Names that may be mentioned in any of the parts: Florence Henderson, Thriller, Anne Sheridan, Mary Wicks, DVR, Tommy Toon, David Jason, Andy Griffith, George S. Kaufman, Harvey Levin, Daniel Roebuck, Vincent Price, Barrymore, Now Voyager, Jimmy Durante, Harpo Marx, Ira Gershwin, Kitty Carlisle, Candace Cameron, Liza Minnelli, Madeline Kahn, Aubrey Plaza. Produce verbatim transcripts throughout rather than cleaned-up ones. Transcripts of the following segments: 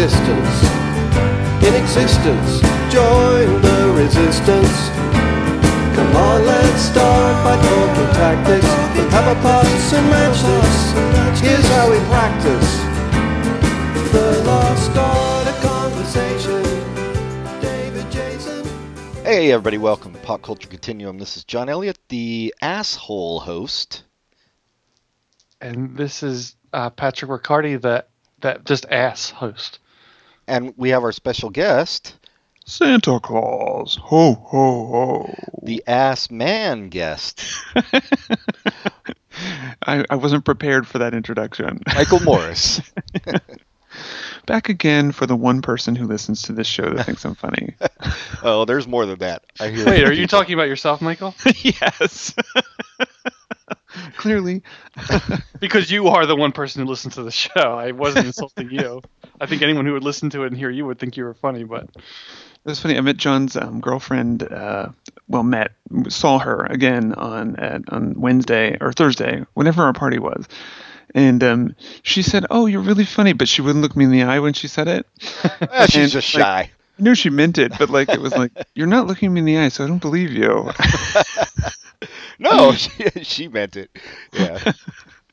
distance, in existence, join the resistance. Come on, let's start by talking tactics. Have a pass and match this. Here's how we practice the lost art of conversation. David Jason. Hey everybody, welcome to Pop Culture Continuum. This is John Elliott, the asshole host. And this is uh, Patrick Riccardi, the that just ass host. And we have our special guest, Santa Claus. Ho, ho, ho. The ass man guest. I, I wasn't prepared for that introduction. Michael Morris. Back again for the one person who listens to this show that thinks I'm funny. Oh, there's more than that. I hear. Wait, are you talking about yourself, Michael? Yes. Clearly. Because you are the one person who listens to the show. I wasn't insulting you. I think anyone who would listen to it and hear you would think you were funny, but... That's funny. I met John's um, girlfriend, uh, well, met, saw her again on at, on Wednesday or Thursday, whenever our party was. And um, she said, oh, you're really funny, but she wouldn't look me in the eye when she said it. Oh, she's just shy. Like, I knew she meant it, but like it was like, you're not looking me in the eye, so I don't believe you. No, she, she meant it. Yeah.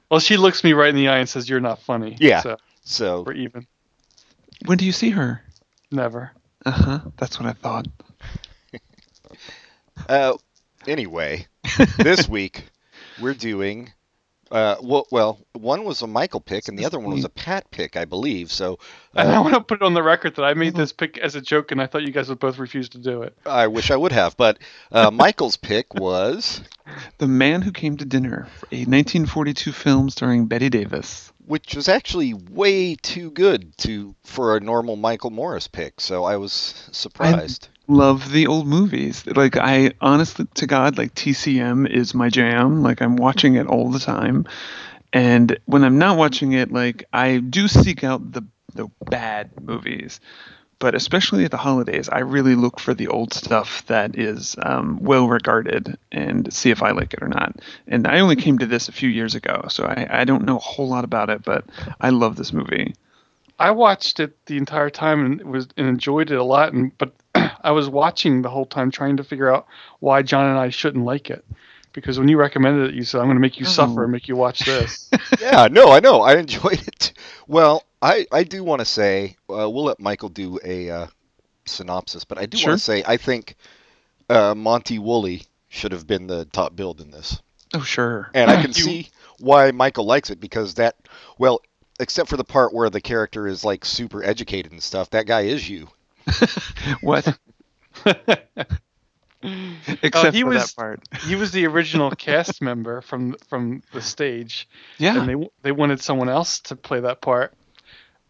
Well, she looks me right in the eye and says, you're not funny. Yeah, so, so. We're even. When do you see her? Never. Uh-huh. That's what I thought. uh, anyway, this week we're doing, uh, well, well, one was a Michael pick and the other one was a Pat pick, I believe. So, uh, and I want to put it on the record that I made this pick as a joke and I thought you guys would both refuse to do it. I wish I would have, but uh, Michael's pick was... The Man Who Came to Dinner, a nineteen forty-two film starring Bette Davis. Which was actually way too good to for a normal Michael Morris pick, so I was surprised. I love the old movies. Like, I honestly to God, like T C M is my jam. Like, I'm watching it all the time, and when I'm not watching it, like I do seek out the the bad movies. But especially at the holidays, I really look for the old stuff that is um, well regarded and see if I like it or not. And I only came to this a few years ago, so I, I don't know a whole lot about it, but I love this movie. I watched it the entire time and was and enjoyed it a lot, and but I was watching the whole time trying to figure out why John and I shouldn't like it. Because when you recommended it, you said, I'm going to make you oh. suffer and make you watch this. Yeah, no, I know. I enjoyed it. Well, I, I do want to say, uh, we'll let Michael do a uh, synopsis, but I do sure. want to say, I think uh, Monty Woolley should have been the top build in this. Oh, sure. And I can see why Michael likes it, because that, well, except for the part where the character is like super educated and stuff, that guy is you. What? Except uh, he for was, that part. He was the original cast member from from the stage. Yeah. And they they wanted someone else to play that part.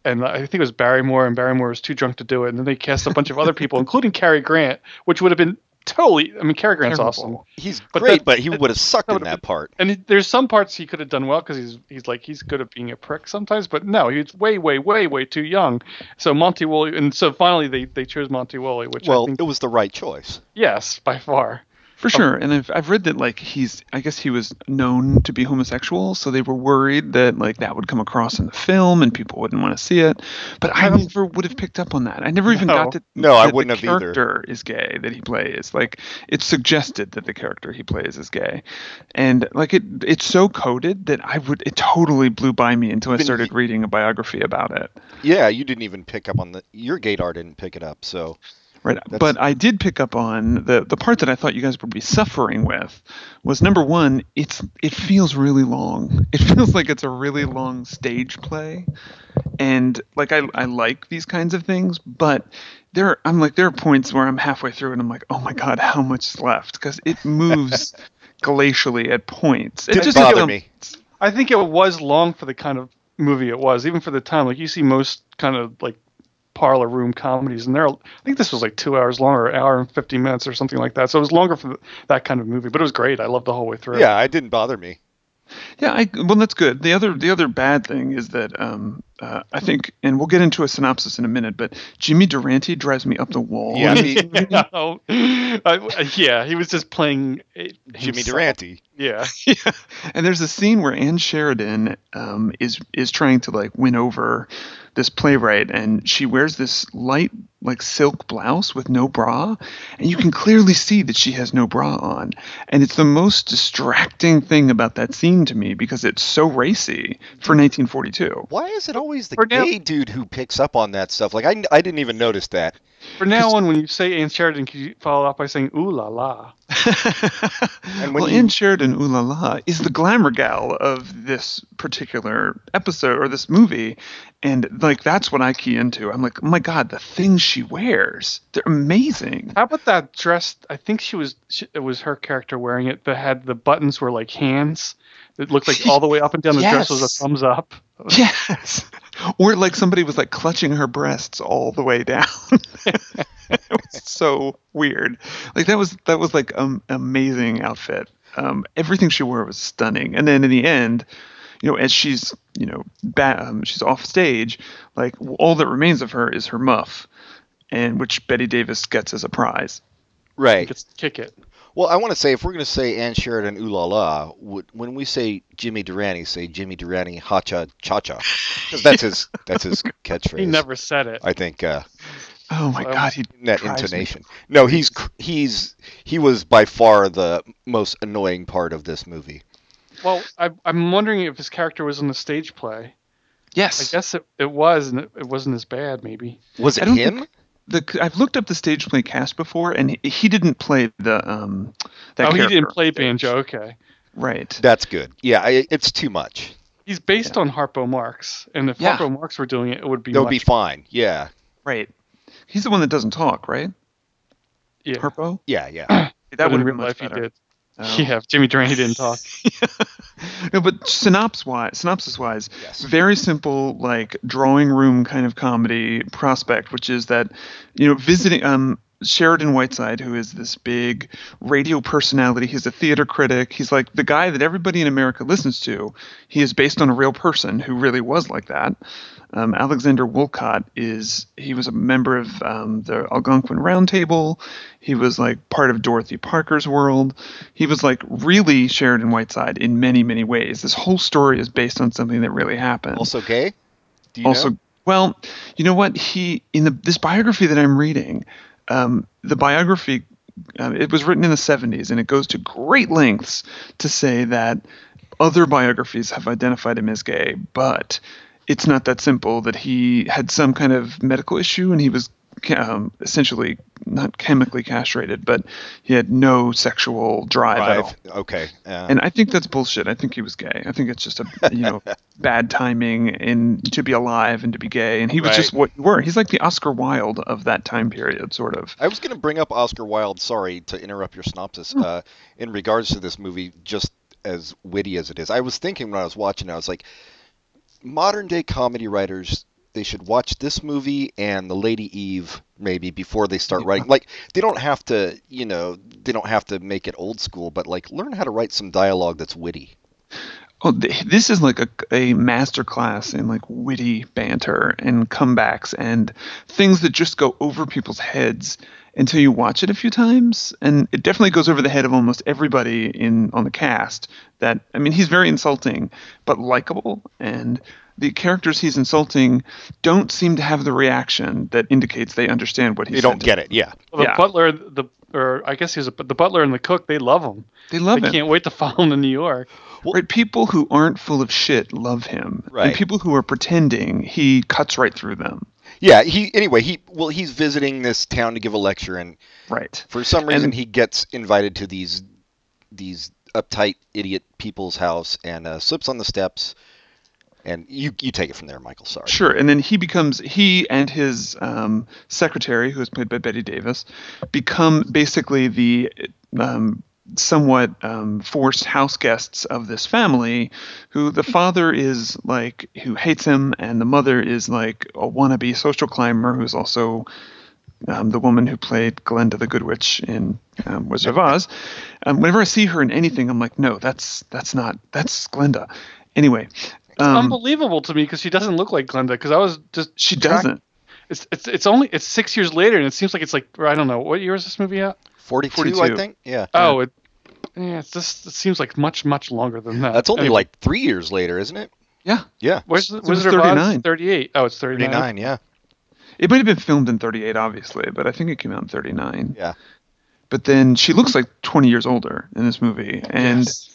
And I think it was Barrymore, and Barrymore was too drunk to do it. And then they cast a bunch of other people, including Cary Grant, which would have been totally... I mean, Cary Grant's Terrible. awesome. He's but great, that, but he would have sucked that in that been, part. And it, there's some parts he could have done well because he's he's like, he's good at being a prick sometimes. But no, he's way, way, way, way too young. So Monty Woolley... And so finally they, they chose Monty Woolley, which well, I think... Well, it was the right choice. Yes, by far. For sure. Um, and I've I've read that, like, he's... I guess he was known to be homosexual, so they were worried that, like, that would come across in the film and people wouldn't want to see it. But I never would have picked up on that. I never even no, got to... No, I wouldn't have either. The character is gay that he plays. Like, it's suggested that the character he plays is gay. And, like, it it's so coded that I would... It totally blew by me until I started reading a biography about it. Yeah, you didn't even pick up on the... Your gaydar didn't pick it up, so... Right. That's... But I did pick up on the, the part that I thought you guys would be suffering with was, number one, it's it feels really long. It feels like it's a really long stage play. And like I, I like these kinds of things, but there are, I'm like there are points where I'm halfway through and I'm like, oh my God, how much is left? Because it moves glacially at points. It didn't just bother me. I think it was long for the kind of movie it was, even for the time. Like you see most kind of like parlor room comedies, and there, I think this was like two hours long, or an hour and fifty minutes, or something like that. So it was longer for that kind of movie, but it was great. I loved the whole way through. Yeah, it didn't bother me. Yeah, I, well, that's good. The other, the other bad thing is that um, uh, I think, and we'll get into a synopsis in a minute, but Jimmy Durante drives me up the wall. Yeah, I mean, yeah, no. I, yeah he was just playing himself. Jimmy Durante. Yeah. yeah. And there's a scene where Anne Sheridan um, is is trying to like win over this playwright, and she wears this light like silk blouse with no bra, and you can clearly see that she has no bra on. And it's the most distracting thing about that scene to me because it's so racy for nineteen forty-two. Why is it always the for gay now, dude who picks up on that stuff? Like I, I didn't even notice that. For now on, when you say Anne Sheridan, can you follow it up by saying ooh la la? And well, you... Anne Sheridan, ooh la la, is the glamour gal of this particular episode or this movie. And like that's what I key into. I'm like, oh my God, the things she wears, they're amazing. How about that dress? I think she was she, it was her character wearing it, that had the buttons were like hands. It looked like all the way up and down the yes. dress was a thumbs up. Yes. Or like somebody was like clutching her breasts all the way down. It was so weird. Like that was that was like an amazing outfit. Um, everything she wore was stunning. And then in the end, you know, as she's you know ba- um, she's off stage, like all that remains of her is her muff, and which Bette Davis gets as a prize. Right. Gets to kick it. Well, I want to say, if we're going to say Anne Sheridan, ooh la la, when we say Jimmy Durante, say Jimmy Durante, ha cha cha cha, because that's his that's his catchphrase. He never said it. I think. Uh, oh my so, God, he that intonation. Me. No, he's he's he was by far the most annoying part of this movie. Well, I, I'm wondering if his character was in the stage play. Yes, I guess it, it was, and it, it wasn't as bad. Maybe was it him? Think- The, I've looked up the stage play cast before, and he, he didn't play the um. That oh, character. He didn't play banjo. Okay, right. That's good. Yeah, I, it's too much. He's based yeah. on Harpo Marx, and if yeah. Harpo Marx were doing it, it would be. That would be fine. Yeah. Right. He's the one that doesn't talk, right? Yeah. Harpo. Yeah, yeah. that but would in real life much he did. Oh. Yeah, Jimmy Durante didn't talk. yeah. No, but synopsis-wise, synopsis-wise, yes. very simple, like drawing room kind of comedy prospect, which is that, you know, visiting um, Sheridan Whiteside, who is this big radio personality. He's a theater critic. He's like the guy that everybody in America listens to. He is based on a real person who really was like that. Um, Alexander Woollcott is – he was a member of um, the Algonquin Round Table. He was like part of Dorothy Parker's world. He was like really Sheridan Whiteside in many, many ways. This whole story is based on something that really happened. Also gay? Do you also, know? Well, you know what? He – in the, this biography that I'm reading, um, the biography uh, – it was written in the seventies, and it goes to great lengths to say that other biographies have identified him as gay, but – it's not that simple, that he had some kind of medical issue and he was um, essentially not chemically castrated, but he had no sexual drive, drive. at all. Okay. Um. And I think that's bullshit. I think he was gay. I think it's just a you know bad timing in to be alive and to be gay. And he was right. just what you were. He's like the Oscar Wilde of that time period, sort of. I was going to bring up Oscar Wilde. Sorry to interrupt your synopsis. Hmm. Uh, in regards to this movie, just as witty as it is, I was thinking when I was watching it, I was like, modern day comedy writers, they should watch this movie and The Lady Eve maybe before they start yeah. writing. Like they don't have to, you know, they don't have to make it old school, but like learn how to write some dialogue that's witty. Oh, th- this is like a, a masterclass in like witty banter and comebacks and things that just go over people's heads until you watch it a few times. And it definitely goes over the head of almost everybody in on the cast. That I mean, he's very insulting, but likable. And the characters he's insulting don't seem to have the reaction that indicates they understand what he's. They don't get it. Yeah. Well, the yeah. butler, the or I guess he's a, the butler and the cook. They love him. They love him. They can't wait to follow him to New York. Well, right. People who aren't full of shit love him. Right. And people who are pretending, he cuts right through them. Yeah. He anyway. He well. He's visiting this town to give a lecture, and right. for some reason, and, he gets invited to these these. uptight idiot people's house and uh, slips on the steps, and you you take it from there, Michael. Sorry. Sure. And then he becomes he and his um, secretary, who is played by Bette Davis, become basically the um, somewhat um, forced house guests of this family. Who the father is like who hates him, and the mother is like a wannabe social climber who's also. Um, the woman who played Glinda the Good Witch in um, Wizard of Oz. Um, whenever I see her in anything, I'm like, no, that's that's not that's Glinda. Anyway, it's um, unbelievable to me because she doesn't look like Glinda. Because I was just she track- doesn't. It's it's it's only it's six years later, and it seems like it's like I don't know what year is this movie out? forty-two, forty-two. I think. Yeah. Oh, it, Yeah, it's just, it seems like much, much longer than that. That's only anyway. like three years later, isn't it? Yeah. Yeah. Where's the, Wizard of Oz? thirty-eight Oh, it's thirty-nine thirty-nine yeah. It might have been filmed in thirty-eight obviously, but I think it came out in thirty-nine Yeah. But then she looks like twenty years older in this movie. And yes.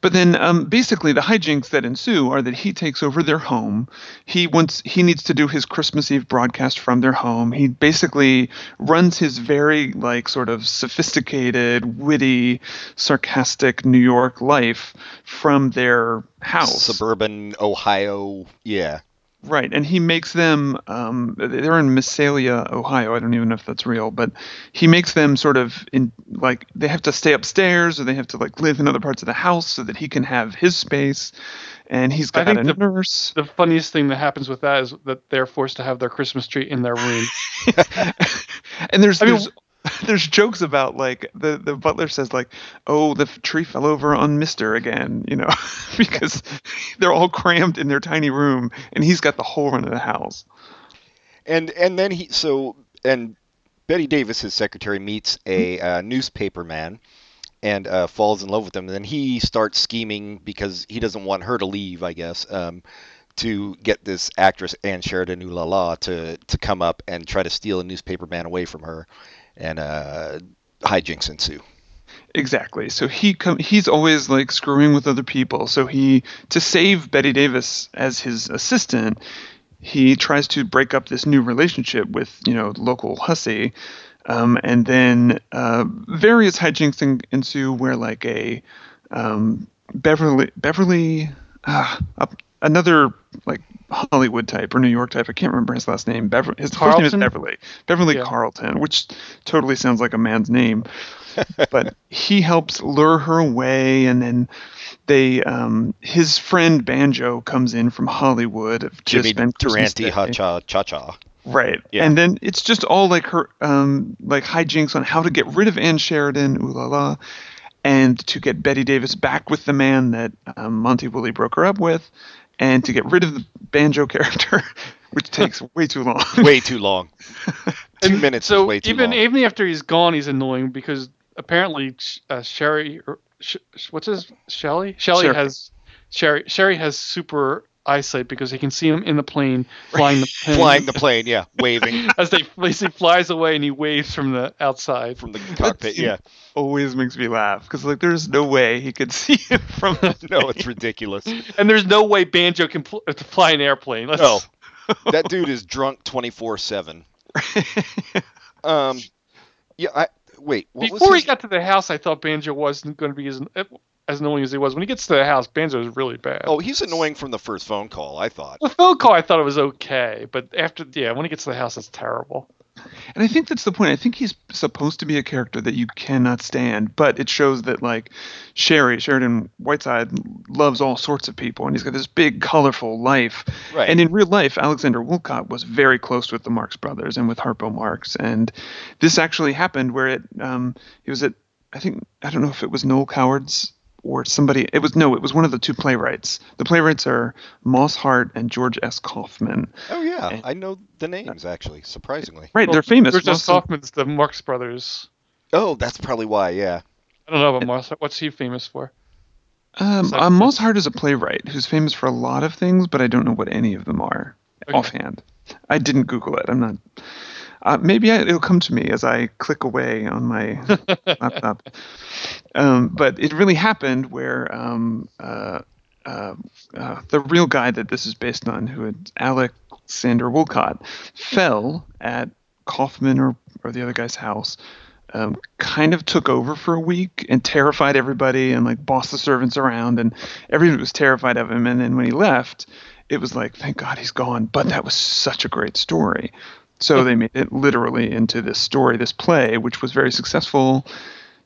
But then um, basically the hijinks that ensue are that he takes over their home. He wants he needs to do his Christmas Eve broadcast from their home. He basically runs his very like sort of sophisticated, witty, sarcastic New York life from their house. Suburban Ohio, yeah. Right, and he makes them, um, they're in Visalia, Ohio, I don't even know if that's real, but he makes them sort of, in like, they have to stay upstairs, or they have to, like, live in other parts of the house so that he can have his space, and he's got a the, nurse. The funniest thing that happens with that is that they're forced to have their Christmas tree in their room. And there's... I there's mean, There's jokes about, like, the, the butler says, like, oh, the tree fell over on Mister again, you know, because they're all crammed in their tiny room, and he's got the whole run of the house. And and then he, so, and Bette Davis, his secretary, meets a uh, newspaper man and uh, falls in love with him, and then he starts scheming because he doesn't want her to leave, I guess, um, to get this actress, Anne Sheridan, ooh la la, to, to come up and try to steal a newspaper man away from her. And uh, hijinks ensue. Exactly. So he com- he's always like screwing with other people. So he, to save Bette Davis as his assistant, he tries to break up this new relationship with, you know, local hussy. Um, and then uh, various hijinks in- ensue where like a um, Beverly, Beverly uh, up, another like Hollywood type or New York type. I can't remember his last name. Bever- his Carlton? First name is Beverly. Beverly yeah. Carlton, which totally sounds like a man's name. But he helps lure her away, and then they, um, his friend Banjo comes in from Hollywood. Jimmy Durante, ha cha cha cha. Right, yeah. And then it's just all like her, um, like hijinks on how to get rid of Anne Sheridan. Ooh la la. And to get Bette Davis back with the man that um, Monty Woolley broke her up with. And to get rid of the Banjo character, which takes way too long. Way too long. Two minutes so is way too even, long. Even after he's gone, he's annoying because apparently uh, Sherry, or, sh- what's his, Shelley? Shelley Sherry. has Sherry Sherry has super eyesight because he can see him in the plane, flying the plane. Flying the plane, yeah, waving. As, they, as he flies away and he waves from the outside. From the cockpit, yeah. Always makes me laugh because like there's no way he could see him from the no, it's ridiculous. And there's no way Banjo can pl- fly an airplane. Let's... No. That dude is drunk twenty-four seven Um, yeah, I wait. What Before was his... he got to the house, I thought Banjo wasn't going to be as as annoying as he was. When he gets to the house, Banjo is really bad. Oh, he's annoying from the first phone call, I thought. The phone call, I thought it was okay, but after yeah, when he gets to the house, it's terrible. And I think that's the point. I think he's supposed to be a character that you cannot stand, but it shows that like Sherry, Sheridan Whiteside loves all sorts of people, and he's got this big, colorful life. Right. And in real life, Alexander Woollcott was very close with the Marx Brothers and with Harpo Marx, and this actually happened where it um, it was at I think I don't know if it was Noel Coward's or somebody. It was no, it was one of the two playwrights. The playwrights are Moss Hart and George S. Kaufman. Oh yeah, and, I know the names actually. Surprisingly, right? Well, they're famous. George S. Kaufman's the Marx Brothers. Oh, that's probably why. Yeah. I don't know about Moss Hart. What's he famous for? Um, uh, Moss Hart is a playwright who's famous for a lot of things, but I don't know what any of them are okay. offhand. I didn't Google it. I'm not. Uh, maybe I, it'll come to me as I click away on my laptop. Um, but it really happened where um, uh, uh, uh, the real guy that this is based on, who had Alexander Woollcott, fell at Kaufman or, or the other guy's house, um, kind of took over for a week and terrified everybody and like bossed the servants around, and everybody was terrified of him. And then when he left, it was like, thank God he's gone. But that was such a great story. So they made it literally into this story, this play, which was very successful.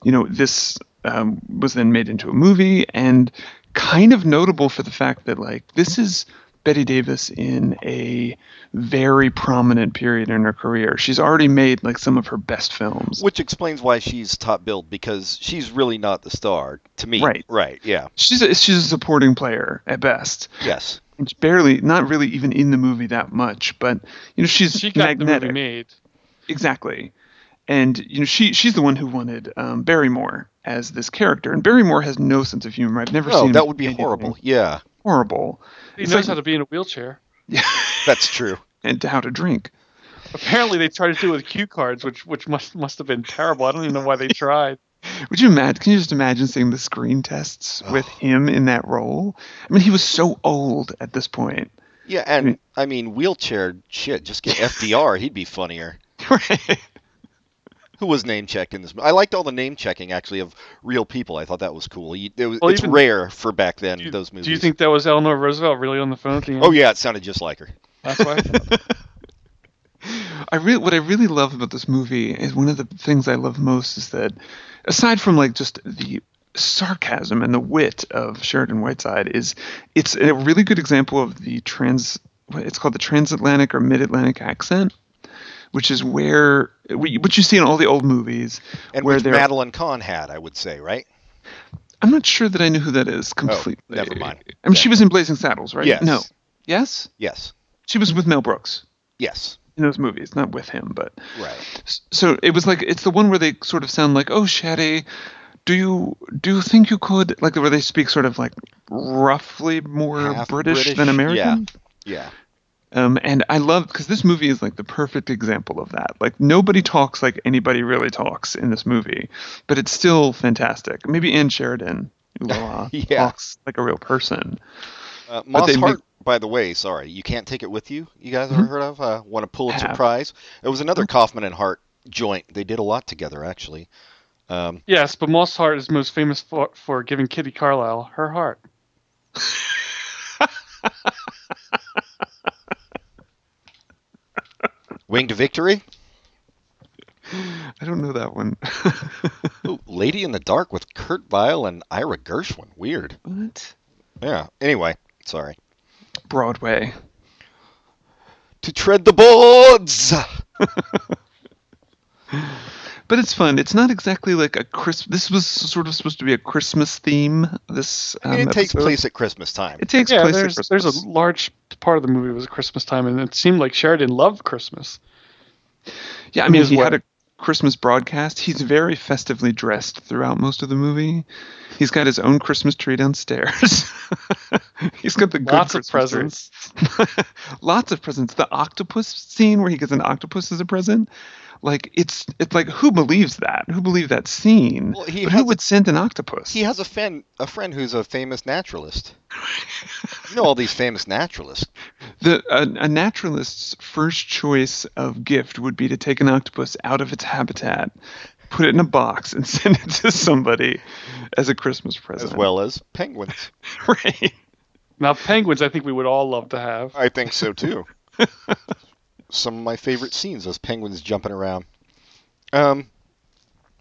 You know, this um, was then made into a movie, and kind of notable for the fact that, like, this is Bette Davis in a very prominent period in her career. She's already made, like, some of her best films. Which explains why she's top billed, because she's really not the star, to me. Right. Right, yeah. She's a, she's a supporting player, at best. Yes. It's barely, not really even in the movie that much, but, you know, she's she got magnetic. The movie made. Exactly. And, you know, she she's the one who wanted um, Barrymore as this character. And Barrymore has no sense of humor. I've never oh, seen him. That would be anything. Horrible. Yeah. Horrible. He it's knows like, how to be in a wheelchair. Yeah. That's true. And how to drink. Apparently they tried to do it with cue cards, which which must must have been terrible. I don't even know why they tried. Would you imagine? Can you just imagine seeing the screen tests with oh. him in that role? I mean, he was so old at this point. Yeah, and I mean, I mean wheelchair shit. Just get F D R; he'd be funnier. Right. Who was name checked in this? I liked all the name checking actually of real people. I thought that was cool. It, it, well, it's even rare for back then. You, those movies. Do you think that was Eleanor Roosevelt really on the phone at the end? Oh yeah, it sounded just like her. That's why. I thought. I really, what I really love about this movie is one of the things I love most is that, aside from like just the sarcasm and the wit of Sheridan Whiteside, is it's a really good example of the trans. It's called the transatlantic or mid-Atlantic accent, which is where what you see in all the old movies, and where which Madeline Kahn had, I would say, right? I'm not sure that I knew who that is completely. Oh, never mind. I mean, yeah. She was in Blazing Saddles, right? Yes. No. Yes. Yes. She was with Mel Brooks. Yes. In those movies, not with him, but right. So it was like it's the one where they sort of sound like, "Oh, Shaddy, do you do you think you could?" Like where they speak sort of like roughly more British, British than American. Yeah, yeah. Um, and I love because this movie is like the perfect example of that. Like nobody talks like anybody really talks in this movie, but it's still fantastic. Maybe Anne Sheridan uh, yeah. talks like a real person. Uh, Moss Hart. Make, By the way, sorry, You Can't Take It With You, you guys ever heard of? Uh, won a Pulitzer Have. Prize. It was another Kaufman and Hart joint. They did a lot together, actually. Um, yes, but Moss Hart is most famous for, for giving Kitty Carlisle her heart. Winged Victory? I don't know that one. Ooh, Lady in the Dark with Kurt Vile and Ira Gershwin. Weird. What? Yeah, anyway, sorry. Broadway. To tread the boards! But it's fun. It's not exactly like a Christmas... This was sort of supposed to be a Christmas theme. This um, I mean, It takes episode. place at Christmas time. It takes yeah, place at Christmas. There's a large part of the movie was Christmas time, and it seemed like Sheridan loved Christmas. Yeah, I mean, he what? had a Christmas broadcast. He's very festively dressed throughout most of the movie. He's got his own Christmas tree downstairs. He's got the good lots Christmas of presents. Lots of presents. The octopus scene where he gets an octopus as a present, like it's it's like who believes that? Who believed that scene? Well, he but who would a, send an octopus? He has a friend, a friend who's a famous naturalist. You know all these famous naturalists. The a, a naturalist's first choice of gift would be to take an octopus out of its habitat, put it in a box, and send it to somebody as a Christmas present. As well as penguins. Right. Now, penguins, I think we would all love to have. I think so, too. Some of my favorite scenes, those penguins jumping around. Um,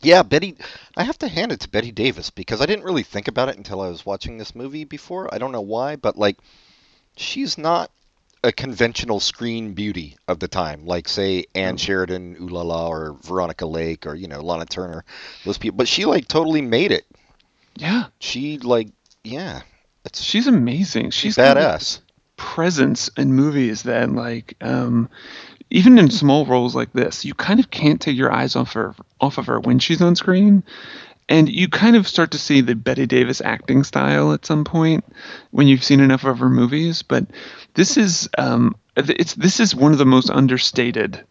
yeah, Betty... I have to hand it to Bette Davis, because I didn't really think about it until I was watching this movie before. I don't know why, but, like, she's not a conventional screen beauty of the time, like, say, Anne Sheridan, Ooh La La, or Veronica Lake, or, you know, Lana Turner, those people. But she, like, totally made it. Yeah. She, like, yeah... It's, she's amazing. She's badass. Presence in movies that, like, um, even in small roles like this, you kind of can't take your eyes off her, off of her when she's on screen, and you kind of start to see the Bette Davis acting style at some point when you've seen enough of her movies. But this is, um, it's this is one of the most understated.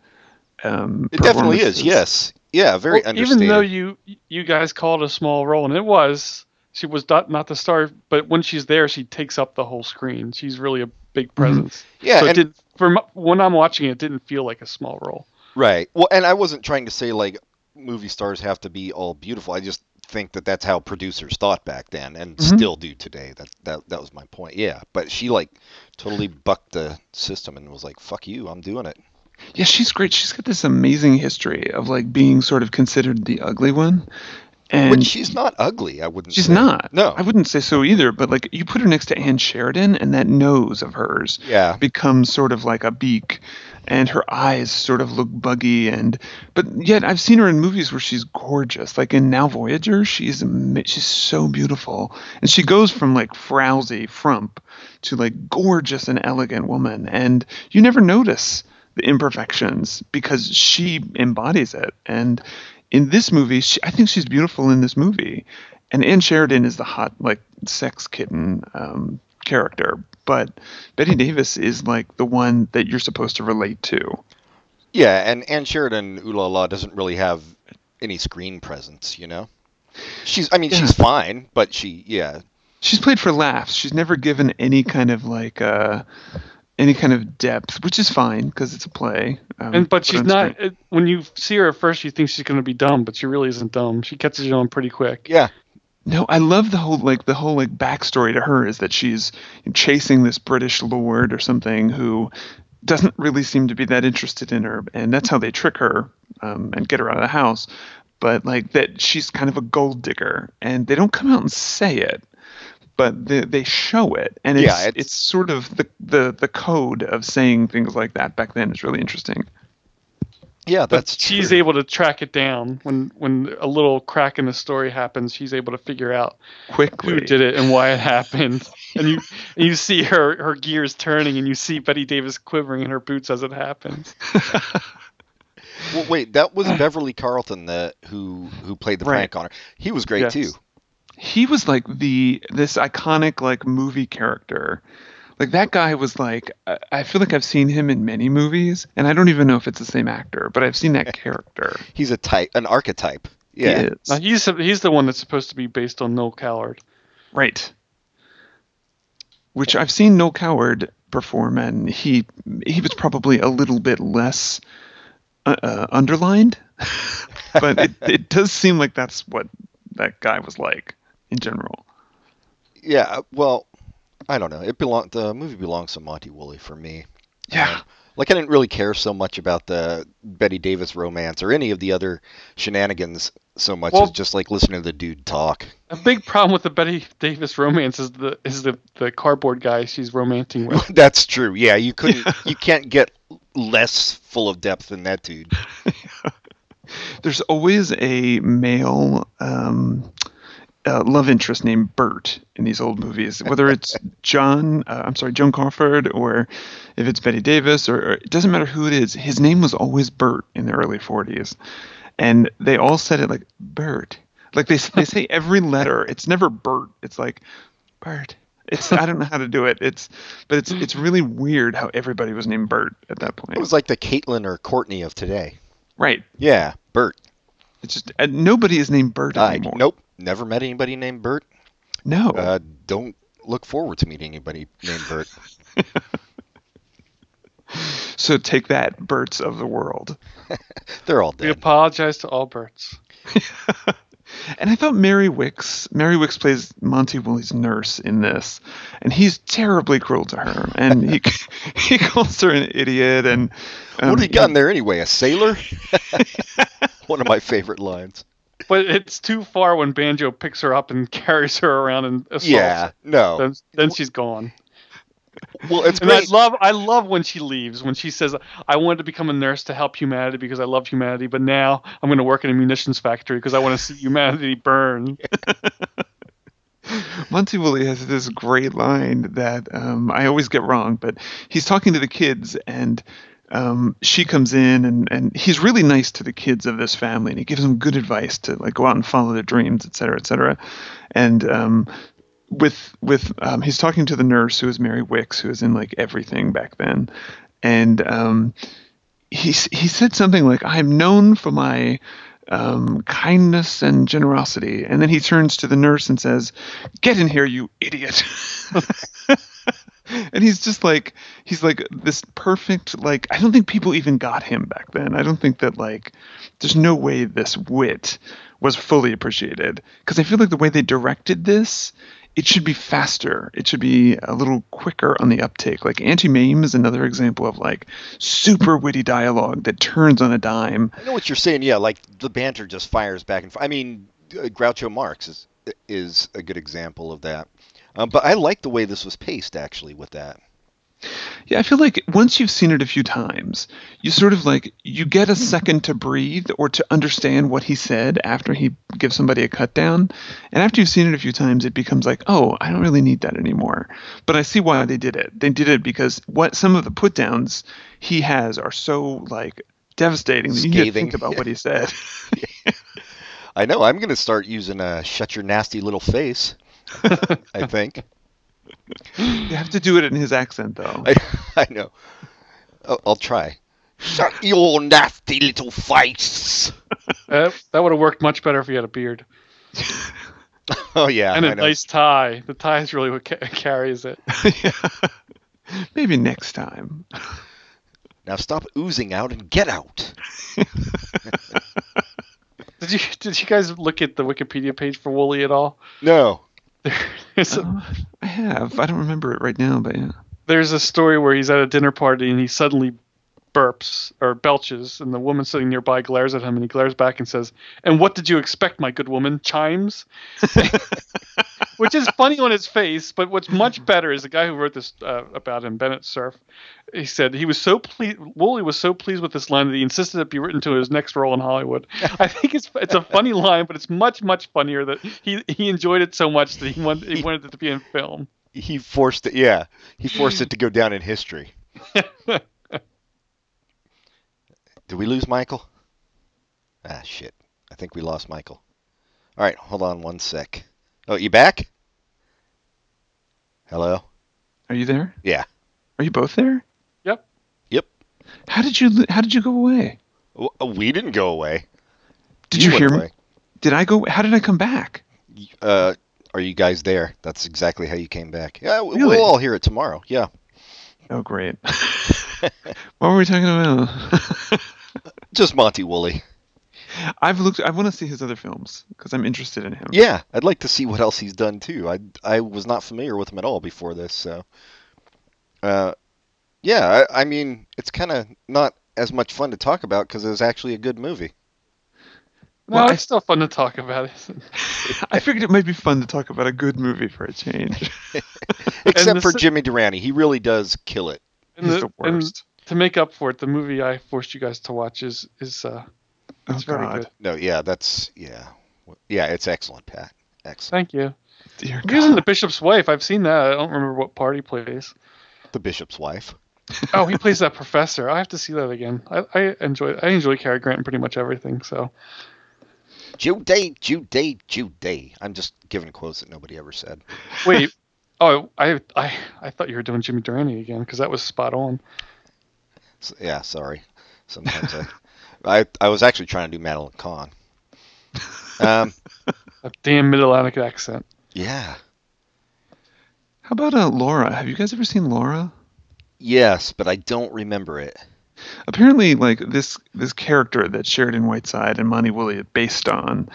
Um, it definitely is. Yes. Yeah. Very well, understated. Even though you you guys called a small role, and it was. She was not, not the star, but when she's there, she takes up the whole screen. She's really a big presence. Yeah, so it did, for my, when I'm watching it, it didn't feel like a small role. Right. Well, and I wasn't trying to say, like, movie stars have to be all beautiful. I just think that that's how producers thought back then and mm-hmm. still do today. That, that that was my point. Yeah, but she, like, totally bucked the system and was like, fuck you, I'm doing it. Yeah, she's great. She's got this amazing history of, like, being sort of considered the ugly one. And Which she's not ugly, I wouldn't she's say. She's not. No. I wouldn't say so either, but like you put her next to Anne Sheridan and that nose of hers yeah. becomes sort of like a beak and her eyes sort of look buggy and but yet I've seen her in movies where she's gorgeous. Like in Now Voyager, she's she's so beautiful. And she goes from like frowsy frump to like gorgeous and elegant woman, and you never notice the imperfections because she embodies it. And in this movie, she, I think she's beautiful in this movie. And Anne Sheridan is the hot, like, sex kitten um, character. But Bette Davis is, like, the one that you're supposed to relate to. Yeah, and Anne Sheridan, ooh la la, doesn't really have any screen presence, you know? She's, I mean, yeah. she's fine, but she, yeah. She's played for laughs. She's never given any kind of, like, uh, any kind of depth, which is fine because it's a play. Um, and But she's not, it, when you see her at first, you think she's going to be dumb, but she really isn't dumb. She catches it on pretty quick. Yeah. No, I love the whole, like, the whole, like, backstory to her is that she's chasing this British lord or something who doesn't really seem to be that interested in her. And that's how they trick her um, and get her out of the house. But, like, that she's kind of a gold digger. And they don't come out and say it, but they, they show it. And it's, yeah, it's, it's sort of the, the, the code of saying things like that back then is really interesting. Yeah, that's but she's true. able to track it down when when a little crack in the story happens. She's able to figure out quickly who did it and why it happened. And you and you see her, her gears turning, and you see Bette Davis quivering in her boots as it happens. Well, wait, that was Beverly Carlton that who who played the prank right. on her. He was great yes. too. He was like the this iconic like movie character. Like, that guy was like, I feel like I've seen him in many movies, and I don't even know if it's the same actor, but I've seen that character. He's a type, an archetype. Yeah. He is. Now, he's, he's the one that's supposed to be based on Noel Coward. Right. Which I've seen Noel Coward perform, and he he was probably a little bit less uh, uh, underlined, but it, it does seem like that's what that guy was like in general. Yeah, well... I don't know. It belonged. The movie belongs to Monty Woolley for me. Yeah. Um, like, I didn't really care so much about the Bette Davis romance or any of the other shenanigans so much well, as just like listening to the dude talk. A big problem with the Bette Davis romance is the is the, the cardboard guy she's romancing with. That's true. Yeah, you couldn't. Yeah. You can't get less full of depth than that dude. There's always a male. Um, Uh, love interest named Bert in these old movies, whether it's John, uh, I'm sorry, Joan Crawford, or if it's Bette Davis, or, or it doesn't matter who it is. His name was always Bert in the early forties, and they all said it like Bert, like they they say every letter. It's never Bert. It's like Bert. It's I don't know how to do it. It's but it's it's really weird how everybody was named Bert at that point. It was like the Caitlin or Courtney of today, right? Yeah, Bert. It's just uh, nobody is named Bert anymore. I, nope. Never met anybody named Bert. No. Uh, don't look forward to meeting anybody named Bert. So take that, Berts of the world. They're all dead. We apologize to all Berts. And I thought Mary Wicks. Mary Wicks plays Monty Woolley's nurse in this, and he's terribly cruel to her. And he he calls her an idiot. And um, what had he got in there anyway? A sailor? One of my favorite lines. But it's too far when Banjo picks her up and carries her around and assaults yeah, her. no. Then, then she's gone. Well, it's and I love I love when she leaves, when she says, I wanted to become a nurse to help humanity because I love humanity, but now I'm going to work in a munitions factory because I want to see humanity burn. Monty Woolley has this great line that um, I always get wrong, but he's talking to the kids, and Um, she comes in and, and he's really nice to the kids of this family, and he gives them good advice to like go out and follow their dreams, et cetera, et cetera. And um, with with um, he's talking to the nurse, who is Mary Wicks, who was in like everything back then. And um, he he said something like, "I'm known for my um, kindness and generosity." And then he turns to the nurse and says, "Get in here, you idiot." And he's just like, he's like this perfect, like, I don't think people even got him back then. I don't think that, like, there's no way this wit was fully appreciated. Because I feel like the way they directed this, it should be faster. It should be a little quicker on the uptake. Like, Auntie Mame is another example of, like, super witty dialogue that turns on a dime. I know what you're saying, yeah. Like, the banter just fires back and forth. I mean, Groucho Marx is, is a good example of that. Um, but I like the way this was paced, actually, with that. Yeah, I feel like once you've seen it a few times, you sort of like, you get a second to breathe or to understand what he said after he gives somebody a cut down. And after you've seen it a few times, it becomes like, oh, I don't really need that anymore. But I see why they did it. They did it because what some of the put downs he has are so like devastating that you need to think about what he said. I know. I'm going to start using a shut your nasty little face, I think. You have to do it in his accent, though. I, I know. I'll, I'll try. Shut your nasty little face. Uh, that would have worked much better if he had a beard. Oh, yeah. And a nice tie. The tie is really what ca- carries it. Yeah. Maybe next time. Now stop oozing out and get out. Did you did you guys look at the Wikipedia page for Woolley at all? No. There's a, uh, I have. I don't remember it right now, but yeah. There's a story where he's at a dinner party and he suddenly burps or belches, and the woman sitting nearby glares at him, and he glares back and says, "And what did you expect, my good woman?" Chimes. Which is funny on his face, but what's much better is the guy who wrote this uh, about him, Bennett Cerf. He said he was so pleased. Woolley was so pleased with this line that he insisted it be written to his next role in Hollywood. I think it's it's a funny line, but it's much much funnier that he, he enjoyed it so much that he wanted he, he wanted it to be in film. He forced it, yeah. He forced it to go down in history. Did we lose Michael? Ah, shit. I think we lost Michael. All right, hold on one sec. Oh, you back? Hello? Are you there? Yeah. Are you both there? Yep. Yep. How did you How did you go away? We didn't go away. Did you, you hear me? Away. Did I go? How did I come back? Uh, are you guys there? That's exactly how you came back. Yeah, really? We'll all hear it tomorrow. Yeah. Oh, great. What were we talking about? Just Monty Woolley. I've looked. I want to see his other films because I'm interested in him. Yeah, I'd like to see what else he's done too. I, I was not familiar with him at all before this. So, uh, yeah. I, I mean, it's kind of not as much fun to talk about because it was actually a good movie. No, well, it's I, still fun to talk about. Isn't it? I figured it might be fun to talk about a good movie for a change. Except for Jimmy Durante, he really does kill it. He's the, the worst. And to make up for it, the movie I forced you guys to watch is is. Uh, It's oh, very God. Good. No, yeah, that's, yeah. Yeah, it's excellent, Pat. Excellent. Thank you. Dear God. He was in The Bishop's Wife. I've seen that. I don't remember what part he plays. The Bishop's Wife. Oh, he plays that professor. I have to see that again. I, I enjoy I enjoy Cary Grant in pretty much everything, so. Judy, Judy, Judy. I'm just giving quotes that nobody ever said. Wait. Oh, I I, I thought you were doing Jimmy Durante again, because that was spot on. So, yeah, sorry. Sometimes I... I, I was actually trying to do Madeline Kahn. Um, a damn Middle Atlantic accent. Yeah. How about uh, Laura? Have you guys ever seen Laura? Yes, but I don't remember it. Apparently, like this this character that Sheridan Whiteside and Monty Woolley are based on,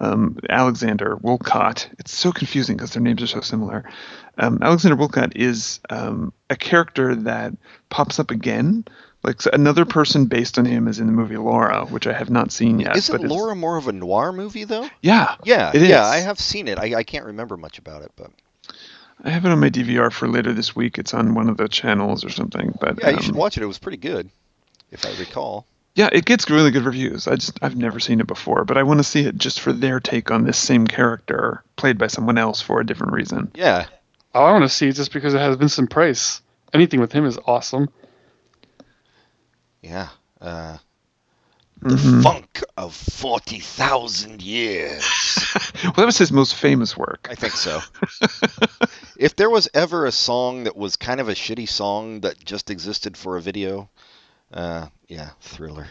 um, Alexander Woollcott. It's so confusing because their names are so similar. Um, Alexander Woollcott is um, a character that pops up again. Like another person based on him is in the movie Laura, which I have not seen yet. Isn't but Laura more of a noir movie though? Yeah, yeah, it is. Yeah. I have seen it. I, I can't remember much about it, but I have it on my D V R for later this week. It's on one of the channels or something. But yeah, um, you should watch it. It was pretty good, if I recall. Yeah, it gets really good reviews. I just I've never seen it before, but I want to see it just for their take on this same character played by someone else for a different reason. Yeah, oh, I want to see it just because it has Vincent Price. Anything with him is awesome. Yeah. Uh, the mm-hmm. Funk of forty thousand Years. Well, that was his most famous work. I think so. If there was ever a song that was kind of a shitty song that just existed for a video, uh, yeah, Thriller.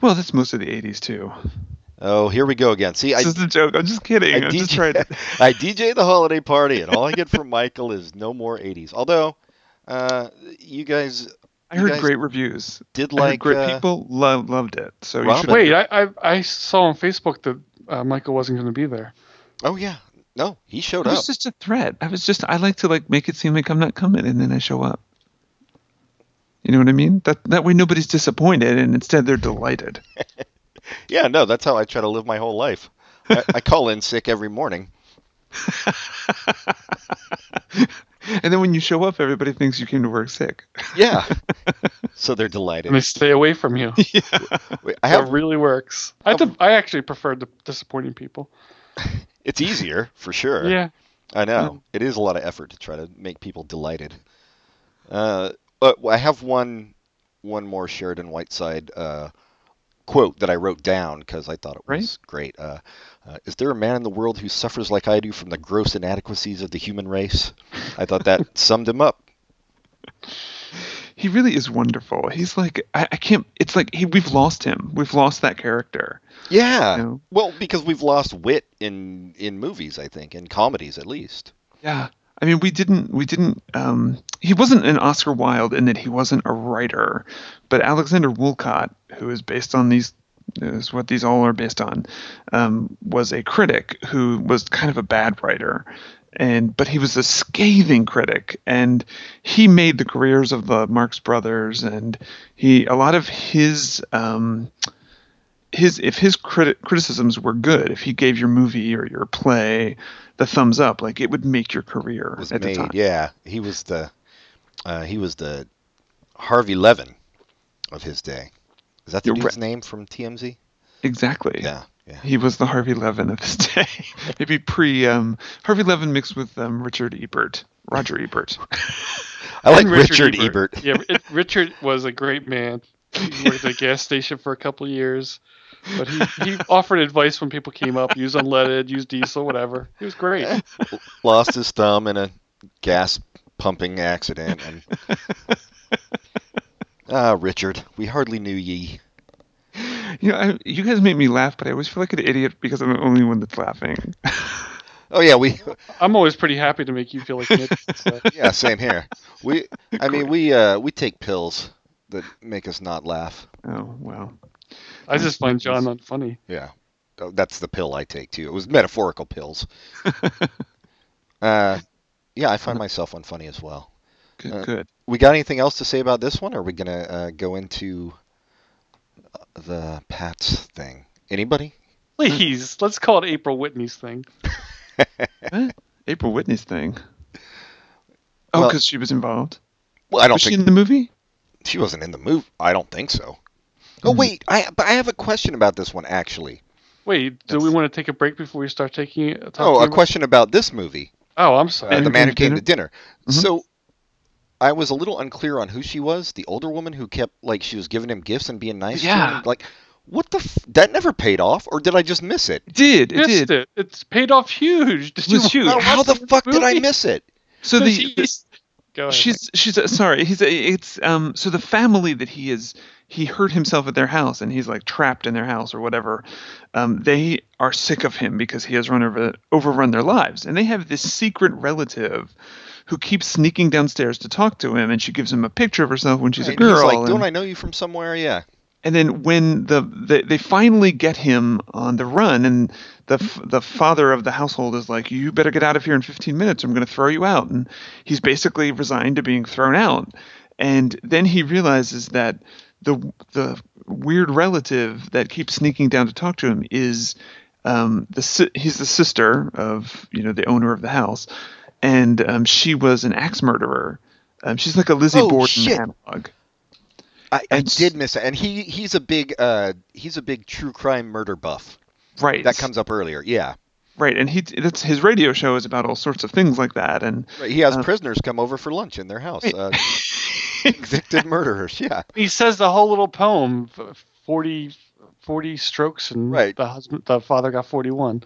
Well, that's most of the eighties, too. Oh, here we go again. See, this I, is a joke. I'm just kidding. I, I'm D J, just trying to... I D J the holiday party, and all I get from Michael is no more eighties. Although, uh, you guys... I heard great reviews. Did like great uh, people loved loved it. So you should wait, I, I I saw on Facebook that uh, Michael wasn't going to be there. Oh yeah, no, he showed up. It was just a threat. I was just I like to like make it seem like I'm not coming, and then I show up. You know what I mean? That that way nobody's disappointed, and instead they're delighted. Yeah, no, that's how I try to live my whole life. I, I call in sick every morning. And then when you show up, everybody thinks you came to work sick. Yeah. So they're delighted. And they stay away from you. Yeah. Wait, I have, that really works. I, have, I actually prefer disappointing people. It's easier, for sure. Yeah. I know. Yeah. It is a lot of effort to try to make people delighted. Uh, but I have one one more Sheridan Whiteside uh, quote that I wrote down because I thought it was right? great. Uh, uh, is there a man in the world who suffers like I do from the gross inadequacies of the human race? I thought that summed him up. He really is wonderful. He's like, I, I can't, it's like he, we've lost him. We've lost that character. Yeah. You know? Well, because we've lost wit in, in movies, I think, in comedies at least. Yeah. I mean, we didn't, we didn't, um, he wasn't an Oscar Wilde in that he wasn't a writer, but Alexander Woollcott, who is based on these, is what these all are based on, um, was a critic who was kind of a bad writer. And but he was a scathing critic, and he made the careers of the Marx Brothers, and he a lot of his um, his if his criti- criticisms were good, if he gave your movie or your play the thumbs up, like it would make your career. Was at made, the time. Yeah, he was the uh, he was the Harvey Levin of his day. Is that the dude's re- name from T M Z? Exactly. Yeah. Yeah. He was the Harvey Levin of his day. Maybe pre um, Harvey Levin mixed with um, Richard Ebert, Roger Ebert. I like Richard, Richard Ebert. Ebert. Yeah, it, Richard was a great man. He worked at a gas station for a couple of years, but he, he offered advice when people came up: use unleaded, use diesel, whatever. He was great. Lost his thumb in a gas pumping accident, and ah, Richard, we hardly knew ye. You know, I, you guys make me laugh, but I always feel like an idiot because I'm the only one that's laughing. Oh yeah, we. I'm always pretty happy to make you feel like an idiot. So. Yeah, same here. We, I mean, we uh, we take pills that make us not laugh. Oh wow. I that's just find John unfunny. Yeah, oh, that's the pill I take too. It was metaphorical pills. uh, yeah, I find myself unfunny as well. Good, uh, good. We got anything else to say about this one? Or are we gonna uh, go into? The Pats thing. Anybody? Please, let's call it April Whitney's thing. April Whitney's thing. Oh, because well, she was involved. Well, I don't was think she in the movie. She wasn't in the movie. I don't think so. Oh mm-hmm. wait, I but I have a question about this one actually. Wait, do That's... we want to take a break before we start taking? A oh, a about... question about this movie. Oh, I'm sorry. Uh, the Man Who Came to Dinner. Mm-hmm. So. I was a little unclear on who she was. The older woman who kept, like, she was giving him gifts and being nice yeah. to him. Like, what the... F- that never paid off, or did I just miss it? It did. It did. It. It's paid off huge. It was huge. How, how the fuck movie? did I miss it? So the... She's... Go ahead. She's... she's uh, sorry. He's. Uh, it's... um. So the family that he is... He hurt himself at their house, and he's, like, trapped in their house or whatever. Um, they are sick of him because he has run over, overrun their lives. And they have this secret relative... who keeps sneaking downstairs to talk to him, and she gives him a picture of herself when she's right, a girl. He's like, don't and, I know you from somewhere? Yeah. And then when the, the they finally get him on the run, and the the father of the household is like, you better get out of here in fifteen minutes, or I'm going to throw you out. And he's basically resigned to being thrown out. And then he realizes that the the weird relative that keeps sneaking down to talk to him is um the he's the sister of, you know, the owner of the house. And um, she was an axe murderer. Um, she's like a Lizzie oh, Borden shit. analog. I, I did miss it. And he, he's a big uh, he's a big true crime murder buff. Right. That comes up earlier. Yeah. Right. And he that's his radio show is about all sorts of things like that. And right. he has uh, prisoners come over for lunch in their house. Right. Uh, convicted murderers. Yeah. He says the whole little poem, forty, forty strokes, and right. the husband, the father got forty-one.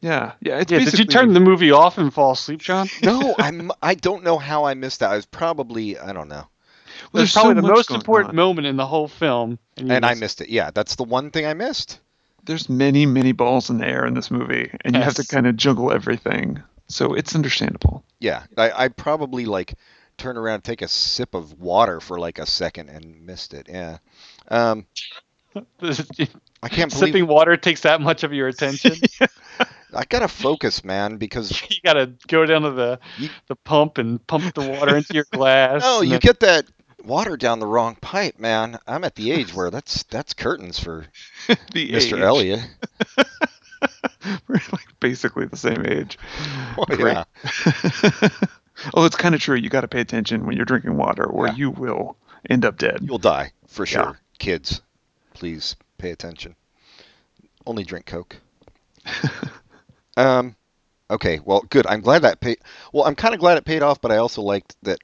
Yeah, yeah. It's yeah did you turn the movie off and fall asleep, John? No, I'm. I don't know how I missed that. I was probably. I don't know. Well, there's, there's probably so the most important on. moment in the whole film, and, and missed I missed it. it. Yeah, that's the one thing I missed. There's many, many balls in the air in this movie, and yes. you have to kind of juggle everything. So it's understandable. Yeah, I, I probably like turn around, and take a sip of water for like a second, and missed it. Yeah. Um, I can't believe sipping water takes that much of your attention. yeah. I gotta focus, man, because you gotta go down to the you, the pump and pump the water into your glass. No, you then... get that water down the wrong pipe, man. I'm at the age where that's that's curtains for the Mister age. Elliott. We're like basically the same age. Oh, yeah. Oh, it's kind of true. You gotta pay attention when you're drinking water, or yeah. you will end up dead. You'll die for sure, yeah. Kids. Please pay attention. Only drink Coke. Um, okay, well, good. I'm glad that paid... Well, I'm kind of glad it paid off, but I also liked that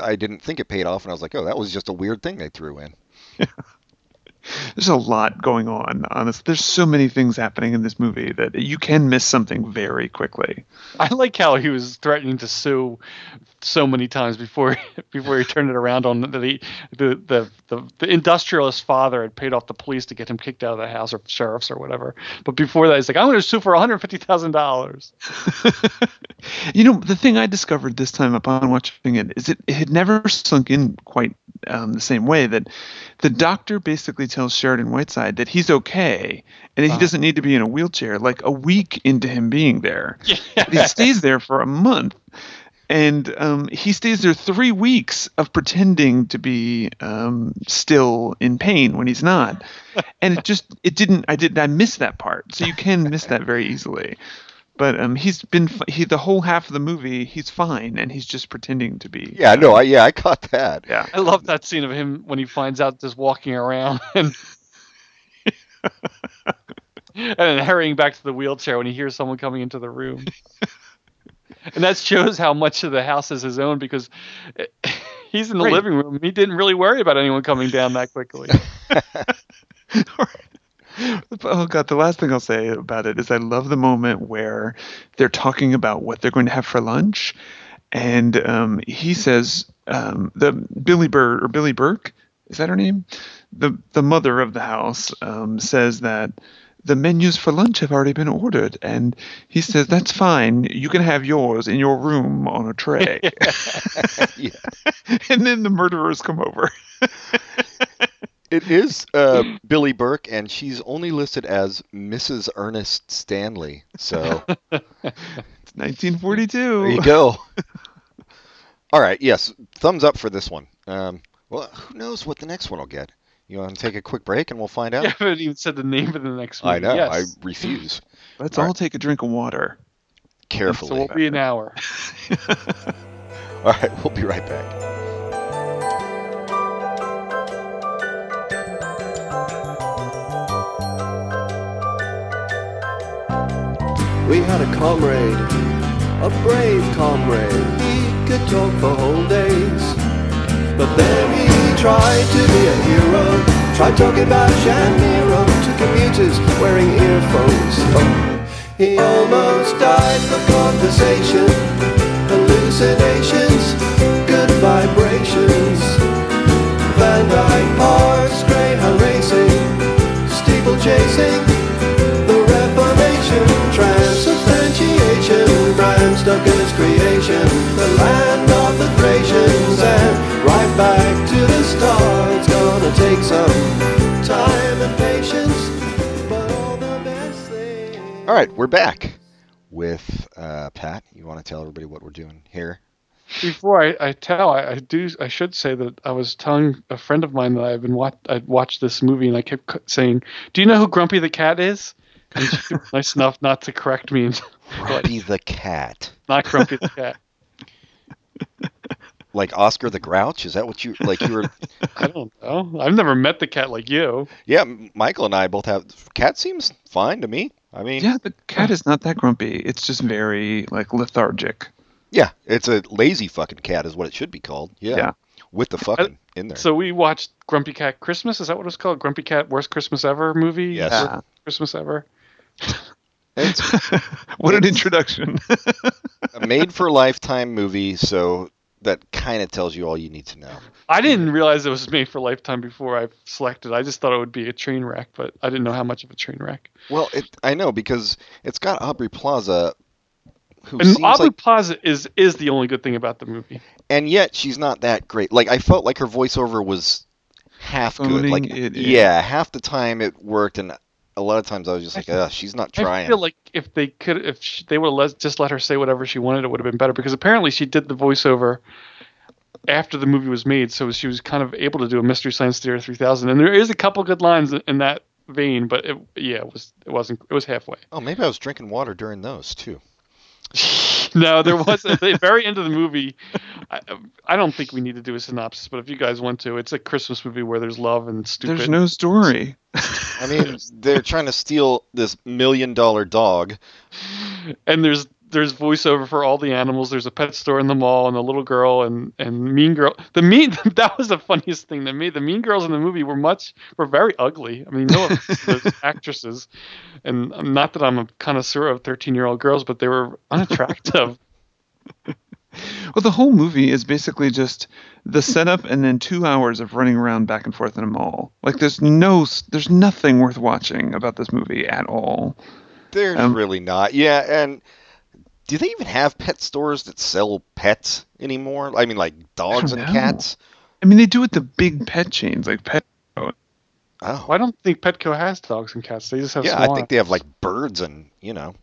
I didn't think it paid off, and I was like, oh, that was just a weird thing they threw in. Yeah. there's a lot going on. Honestly, there's so many things happening in this movie that you can miss something very quickly. I like how he was threatening to sue so many times before before he turned it around on the the the, the, the industrialist father had paid off the police to get him kicked out of the house, or sheriffs or whatever. But before that, he's like, I'm going to sue for one hundred fifty thousand dollars. You know, the thing I discovered this time upon watching it is it, it had never sunk in quite um, the same way that the doctor basically tells Sheridan Whiteside that he's okay and that uh, he doesn't need to be in a wheelchair like a week into him being there. Yeah. He stays there for a month. And um, he stays there three weeks of pretending to be um, still in pain when he's not. And it just – it didn't – I didn't – I missed that part. So you can miss that very easily. But um, he's been – he the whole half of the movie, he's fine and he's just pretending to be. Yeah, um, no, I, yeah, I caught that. Yeah, I love that scene of him when he finds out just walking around and – and then hurrying back to the wheelchair when he hears someone coming into the room. And that shows how much of the house is his own, because he's in the right. living room. And he didn't really worry about anyone coming down that quickly. Oh, God. The last thing I'll say about it is I love the moment where they're talking about what they're going to have for lunch. And um, he says um, the Billy Bird or Billy Burke. Is that her name? The, the mother of the house um, says that the menus for lunch have already been ordered. And he says, that's fine. You can have yours in your room on a tray. Yeah. And then the murderers come over. It is uh, Billy Burke, and she's only listed as Missus Ernest Stanley. So it's nineteen forty-two. There you go. All right. Yes. Thumbs up for this one. Um, well, who knows what the next one will get? You want to take a quick break and we'll find out? Yeah, I haven't even said the name of the next one. I know. Yes. I refuse. Let's all, all right. take a drink of water. Carefully. So we'll be an hour. All right. We'll be right back. We had a comrade, a brave comrade. He could talk for whole days. But then he tried to be a hero, tried talking about Shamiro to commuters wearing earphones. Oh, he almost died for conversation, hallucinations, good vibrations. Van Dyke Parks, greyhound racing, steeple chasing, the Reformation, transubstantiation, Bram Stoker's creation, the land of the Thracians, and right back. It's gonna take some time and patience, but all the best things. All right, we're back with uh, Pat. You want to tell everybody what we're doing here? Before I, I tell, I, I do. I should say that I was telling a friend of mine that I've been watch, I'd watched this movie, and I kept saying, "Do you know who Grumpy the Cat is?" And she was nice enough not to correct me. Grumpy the Cat, not Grumpy the Cat. Like Oscar the Grouch? Is that what you like? You were? I don't know. I've never met the cat like you. Yeah, Michael and I both have. Cat seems fine to me. I mean, yeah, the cat is not that grumpy. It's just very like lethargic. Yeah, it's a lazy fucking cat, is what it should be called. Yeah, yeah. With the fucking I, in there. So we watched Grumpy Cat Christmas. Is that what it's called? Grumpy Cat Worst Christmas Ever movie. Yes. Yeah. Worst Christmas Ever. What an introduction! A made-for-Lifetime movie. So. That kind of tells you all you need to know. I didn't realize it was made for Lifetime before I selected. I just thought it would be a train wreck, but I didn't know how much of a train wreck. Well, it, I know because it's got Aubrey Plaza. Who and seems Aubrey like, Plaza is, is the only good thing about the movie. And yet she's not that great. Like I felt like her voiceover was half good. Like it, yeah, half the time it worked, and a lot of times I was just like, oh, she's not trying. I feel like if they could, if she, they would have let, just let her say whatever she wanted, it would have been better. Because apparently she did the voiceover after the movie was made, so she was kind of able to do a Mystery Science Theater three thousand. And there is a couple good lines in that vein, but it, yeah, it was it wasn't it was halfway. Oh, maybe I was drinking water during those too. No, there was at the very end of the movie. I, I don't think we need to do a synopsis, but if you guys want to, it's a Christmas movie where there's love and stupid. There's no story. I mean, they're trying to steal this million dollar dog. And there's there's voiceover for all the animals. There's a pet store in the mall and a little girl and, and mean girl. The mean, that was the funniest thing to me. The mean girls in the movie were much, were very ugly. I mean, no, those actresses, and not that I'm a connoisseur of thirteen year old girls, but they were unattractive. Well, the whole movie is basically just the setup and then two hours of running around back and forth in a mall. Like there's no, there's nothing worth watching about this movie at all. There's um, really not. Yeah. And, do they even have pet stores that sell pets anymore? I mean, like dogs and cats? I mean, they do with the big pet chains, like Petco. Oh. Well, I don't think Petco has dogs and cats. They just have yeah, I think they have like birds and, you know.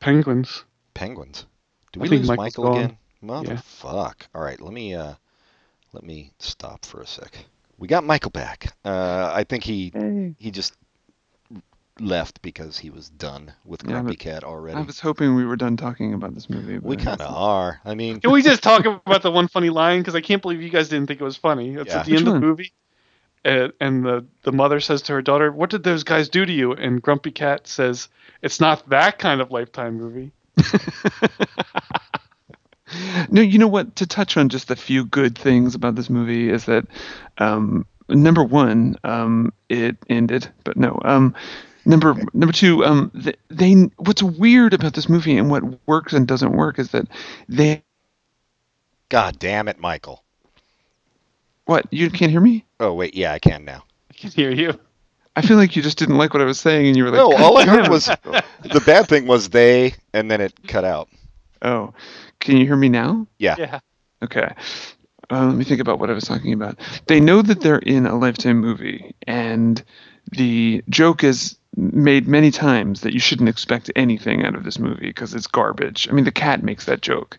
Penguins. Penguins. Do we lose Michael again? Motherfuck. Yeah. All right, let me uh, let me stop for a sec. We got Michael back. Uh, I think he hey. he just... left because he was done with Grumpy yeah, Cat already. I was hoping we were done talking about this movie. We kind of are. I mean, can we just talk about the one funny line? Because I can't believe you guys didn't think it was funny. It's yeah. at the Which end one? of the movie, and, and the the mother says to her daughter, "What did those guys do to you?" And Grumpy Cat says, "It's not that kind of Lifetime movie." No, you know what? To touch on just a few good things about this movie is that um, number one, um, it ended, but no. Um, Number number two, um, they, they what's weird about this movie and what works and doesn't work is that they. God damn it, Michael! What, you can't hear me? Oh wait, yeah, I can now. I can hear you. I feel like you just didn't like what I was saying, and you were like, "No, all I heard was the bad thing was they," and then it cut out. Oh, can you hear me now? Yeah. Yeah. Okay. Uh, let me think about what I was talking about. They know that they're in a Lifetime movie, and the joke is made many times that you shouldn't expect anything out of this movie because it's garbage. I mean, the cat makes that joke.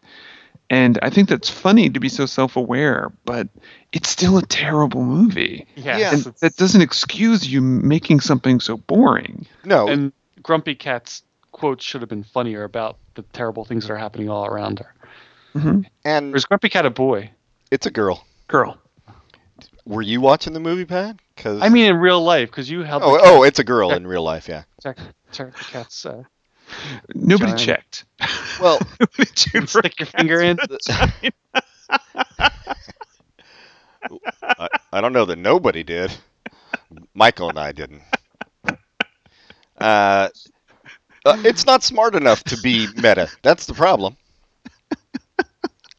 And I think that's funny to be so self-aware, but it's still a terrible movie. Yes. And that doesn't excuse you making something so boring. No. And Grumpy Cat's quotes should have been funnier about the terrible things that are happening all around her. Mm-hmm. And or is Grumpy Cat a boy? It's a girl. Girl. Were you watching the movie, Pat? Cause... I mean, in real life, because you held. Oh, the cat. oh, it's a girl check, in real life, yeah. Check, check the cat's. Uh, Nobody giant. checked. Well, you stick your finger in. The... I, I don't know that nobody did. Michael and I didn't. Uh, uh, it's not smart enough to be meta. That's the problem.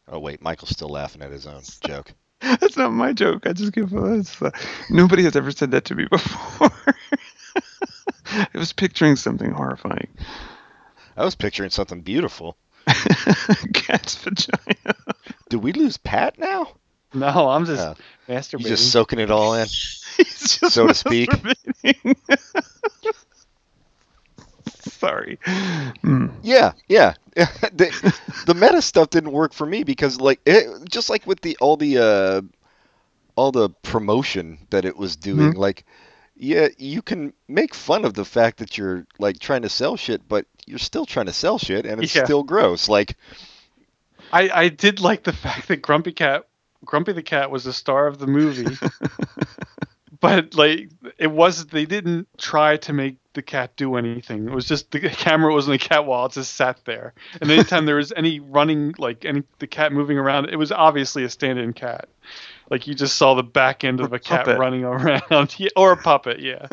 Oh wait, Michael's still laughing at his own joke. That's not my joke. I just give us. Uh, nobody has ever said that to me before. I was picturing something horrifying. I was picturing something beautiful. Cat's vagina. Did we lose Pat now? No, I'm just uh, masturbating. You're just soaking it all in, so to speak. Sorry. Mm. Yeah, yeah. the, the meta stuff didn't work for me because, like, it, just like with the all the uh, all the promotion that it was doing, mm-hmm. like, yeah, you can make fun of the fact that you're like trying to sell shit, but you're still trying to sell shit, and it's yeah. still gross. Like, I I did like the fact that Grumpy Cat, Grumpy the Cat, was the star of the movie. But like it was, they didn't try to make the cat do anything. It was just the camera wasn't a cat wall; it just sat there. And anytime there was any running, like any the cat moving around, it was obviously a stand-in cat. Like you just saw the back end or of a cat puppet. running around, yeah, or a puppet, yeah.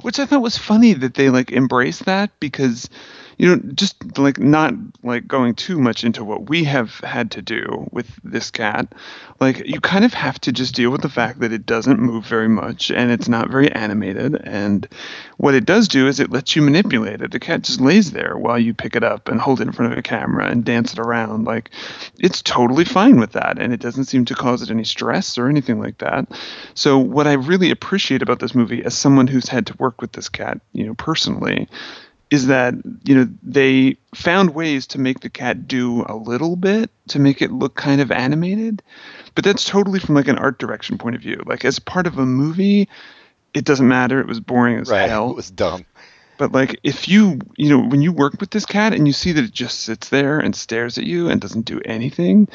Which I thought was funny that they like embraced that because, you know, just like not like going too much into what we have had to do with this cat. Like you kind of have to just deal with the fact that it doesn't move very much and it's not very animated. And what it does do is it lets you manipulate it. The cat just lays there while you pick it up and hold it in front of a camera and dance it around. Like it's totally fine with that. And it doesn't seem to cause it any stress or anything like that. So what I really appreciate about this movie as someone who's had to work with this cat, you know, personally, is that, you know, they found ways to make the cat do a little bit to make it look kind of animated, but that's totally from like an art direction point of view. Like as part of a movie, it doesn't matter. It was boring as right. hell. It was dumb. But like if you, you know, when you work with this cat and you see that it just sits there and stares at you and doesn't do anything,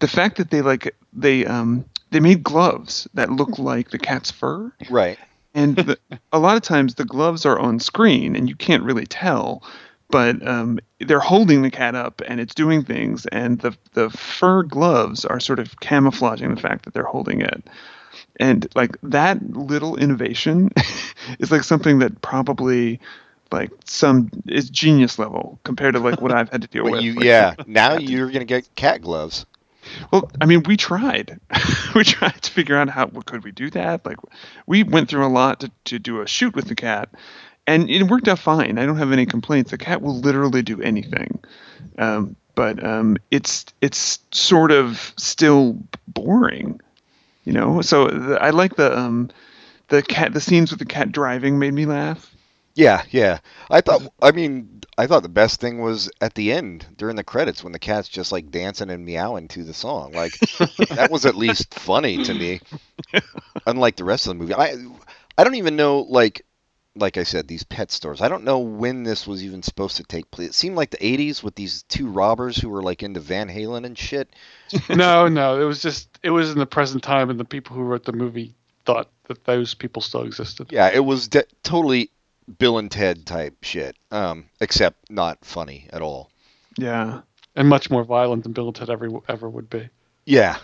the fact that they like, they, um, they made gloves that look like the cat's fur. Right. And the, a lot of times the gloves are on screen and you can't really tell, But um, they're holding the cat up and it's doing things, and the the fur gloves are sort of camouflaging the fact that they're holding it. And like that little innovation is like something that probably like some is genius level compared to like what I've had to deal with. You, like, yeah, now you're going to get cat gloves. Well, I mean, we tried. we tried to figure out how what, could we do that. Like, we went through a lot to, to do a shoot with the cat, and it worked out fine. I don't have any complaints. The cat will literally do anything, um, but um, it's it's sort of still boring, you know. So the, I like the um, the cat. The scenes with the cat driving made me laugh. Yeah, yeah. I thought. I mean, I thought the best thing was at the end during the credits when the cat's just like dancing and meowing to the song. Like that was at least funny to me. Unlike the rest of the movie, I I don't even know. Like like I said, these pet stores. I don't know when this was even supposed to take place. It seemed like the eighties with these two robbers who were like into Van Halen and shit. No, no, it was just it was in the present time, and the people who wrote the movie thought that those people still existed. Yeah, it was de- totally. Bill and Ted type shit, um, except not funny at all. Yeah, and much more violent than Bill and Ted ever ever would be. Yeah.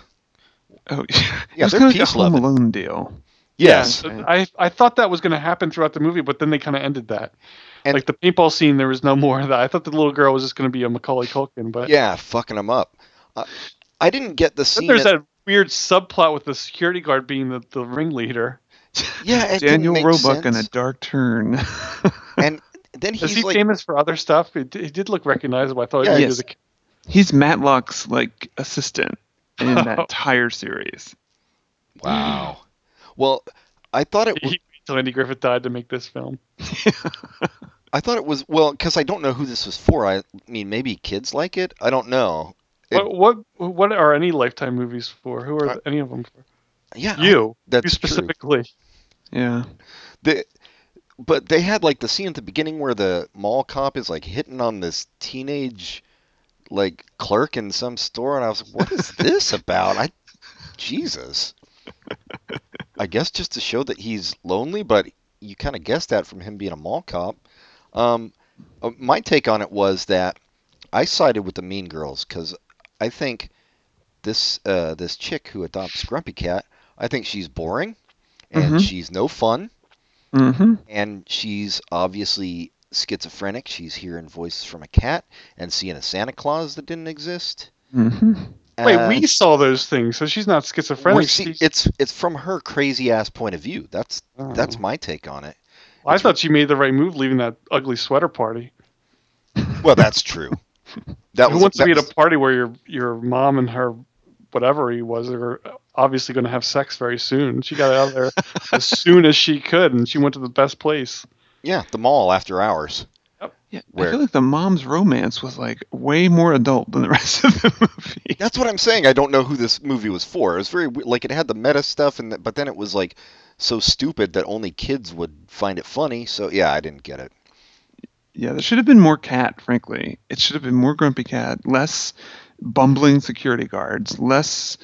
Oh, yeah. Yeah, they're peace Home Alone deal. Yes. Yeah, so I I thought that was going to happen throughout the movie, but then they kind of ended that. And like the paintball scene, there was no more of that. I thought the little girl was just going to be a Macaulay Culkin, but yeah, fucking him up. Uh, I didn't get the scene. But there's at... that weird subplot with the security guard being the, the ringleader. Yeah, it Daniel Roebuck in a dark turn. And then he's Is he like, famous for other stuff? He did look recognizable. I thought yeah, he was yes. a He's Matlock's like assistant in that entire series. Wow. Well, I thought it was until Andy Griffith died to make this film. I thought it was well, because I don't know who this was for. I mean, maybe kids like it. I don't know. It, what what what are any Lifetime movies for? Who are I, any of them for? Yeah, you. I, that's you specifically. True. Yeah. The, but they had like the scene at the beginning where the mall cop is like hitting on this teenage, like clerk in some store, and I was like, "What is this about?" I, Jesus. I guess just to show that he's lonely, but you kind of guessed that from him being a mall cop. Um, my take on it was that I sided with the Mean Girls because I think this uh, this chick who adopts Grumpy Cat. I think she's boring, and mm-hmm. she's no fun, mm-hmm. and she's obviously schizophrenic. She's hearing voices from a cat and seeing a Santa Claus that didn't exist. Mm-hmm. Uh, Wait, we saw those things, so she's not schizophrenic. See, it's it's from her crazy ass point of view. That's oh. that's my take on it. Well, I thought she made the right move leaving that ugly sweater party. Well, that's true. That Who was, wants that to be was... at a party where your your mom and her whatever he was or. obviously going to have sex very soon. She got out of there as soon as she could, and she went to the best place. Yeah, the mall after hours. Yep. Yeah, where... I feel like the mom's romance was like way more adult than the rest of the movie. That's what I'm saying. I don't know who this movie was for. It was very like it had the meta stuff, and the, but then it was like so stupid that only kids would find it funny. So yeah, I didn't get it. Yeah, there should have been more cat. Frankly, it should have been more Grumpy Cat, less bumbling security guards, less.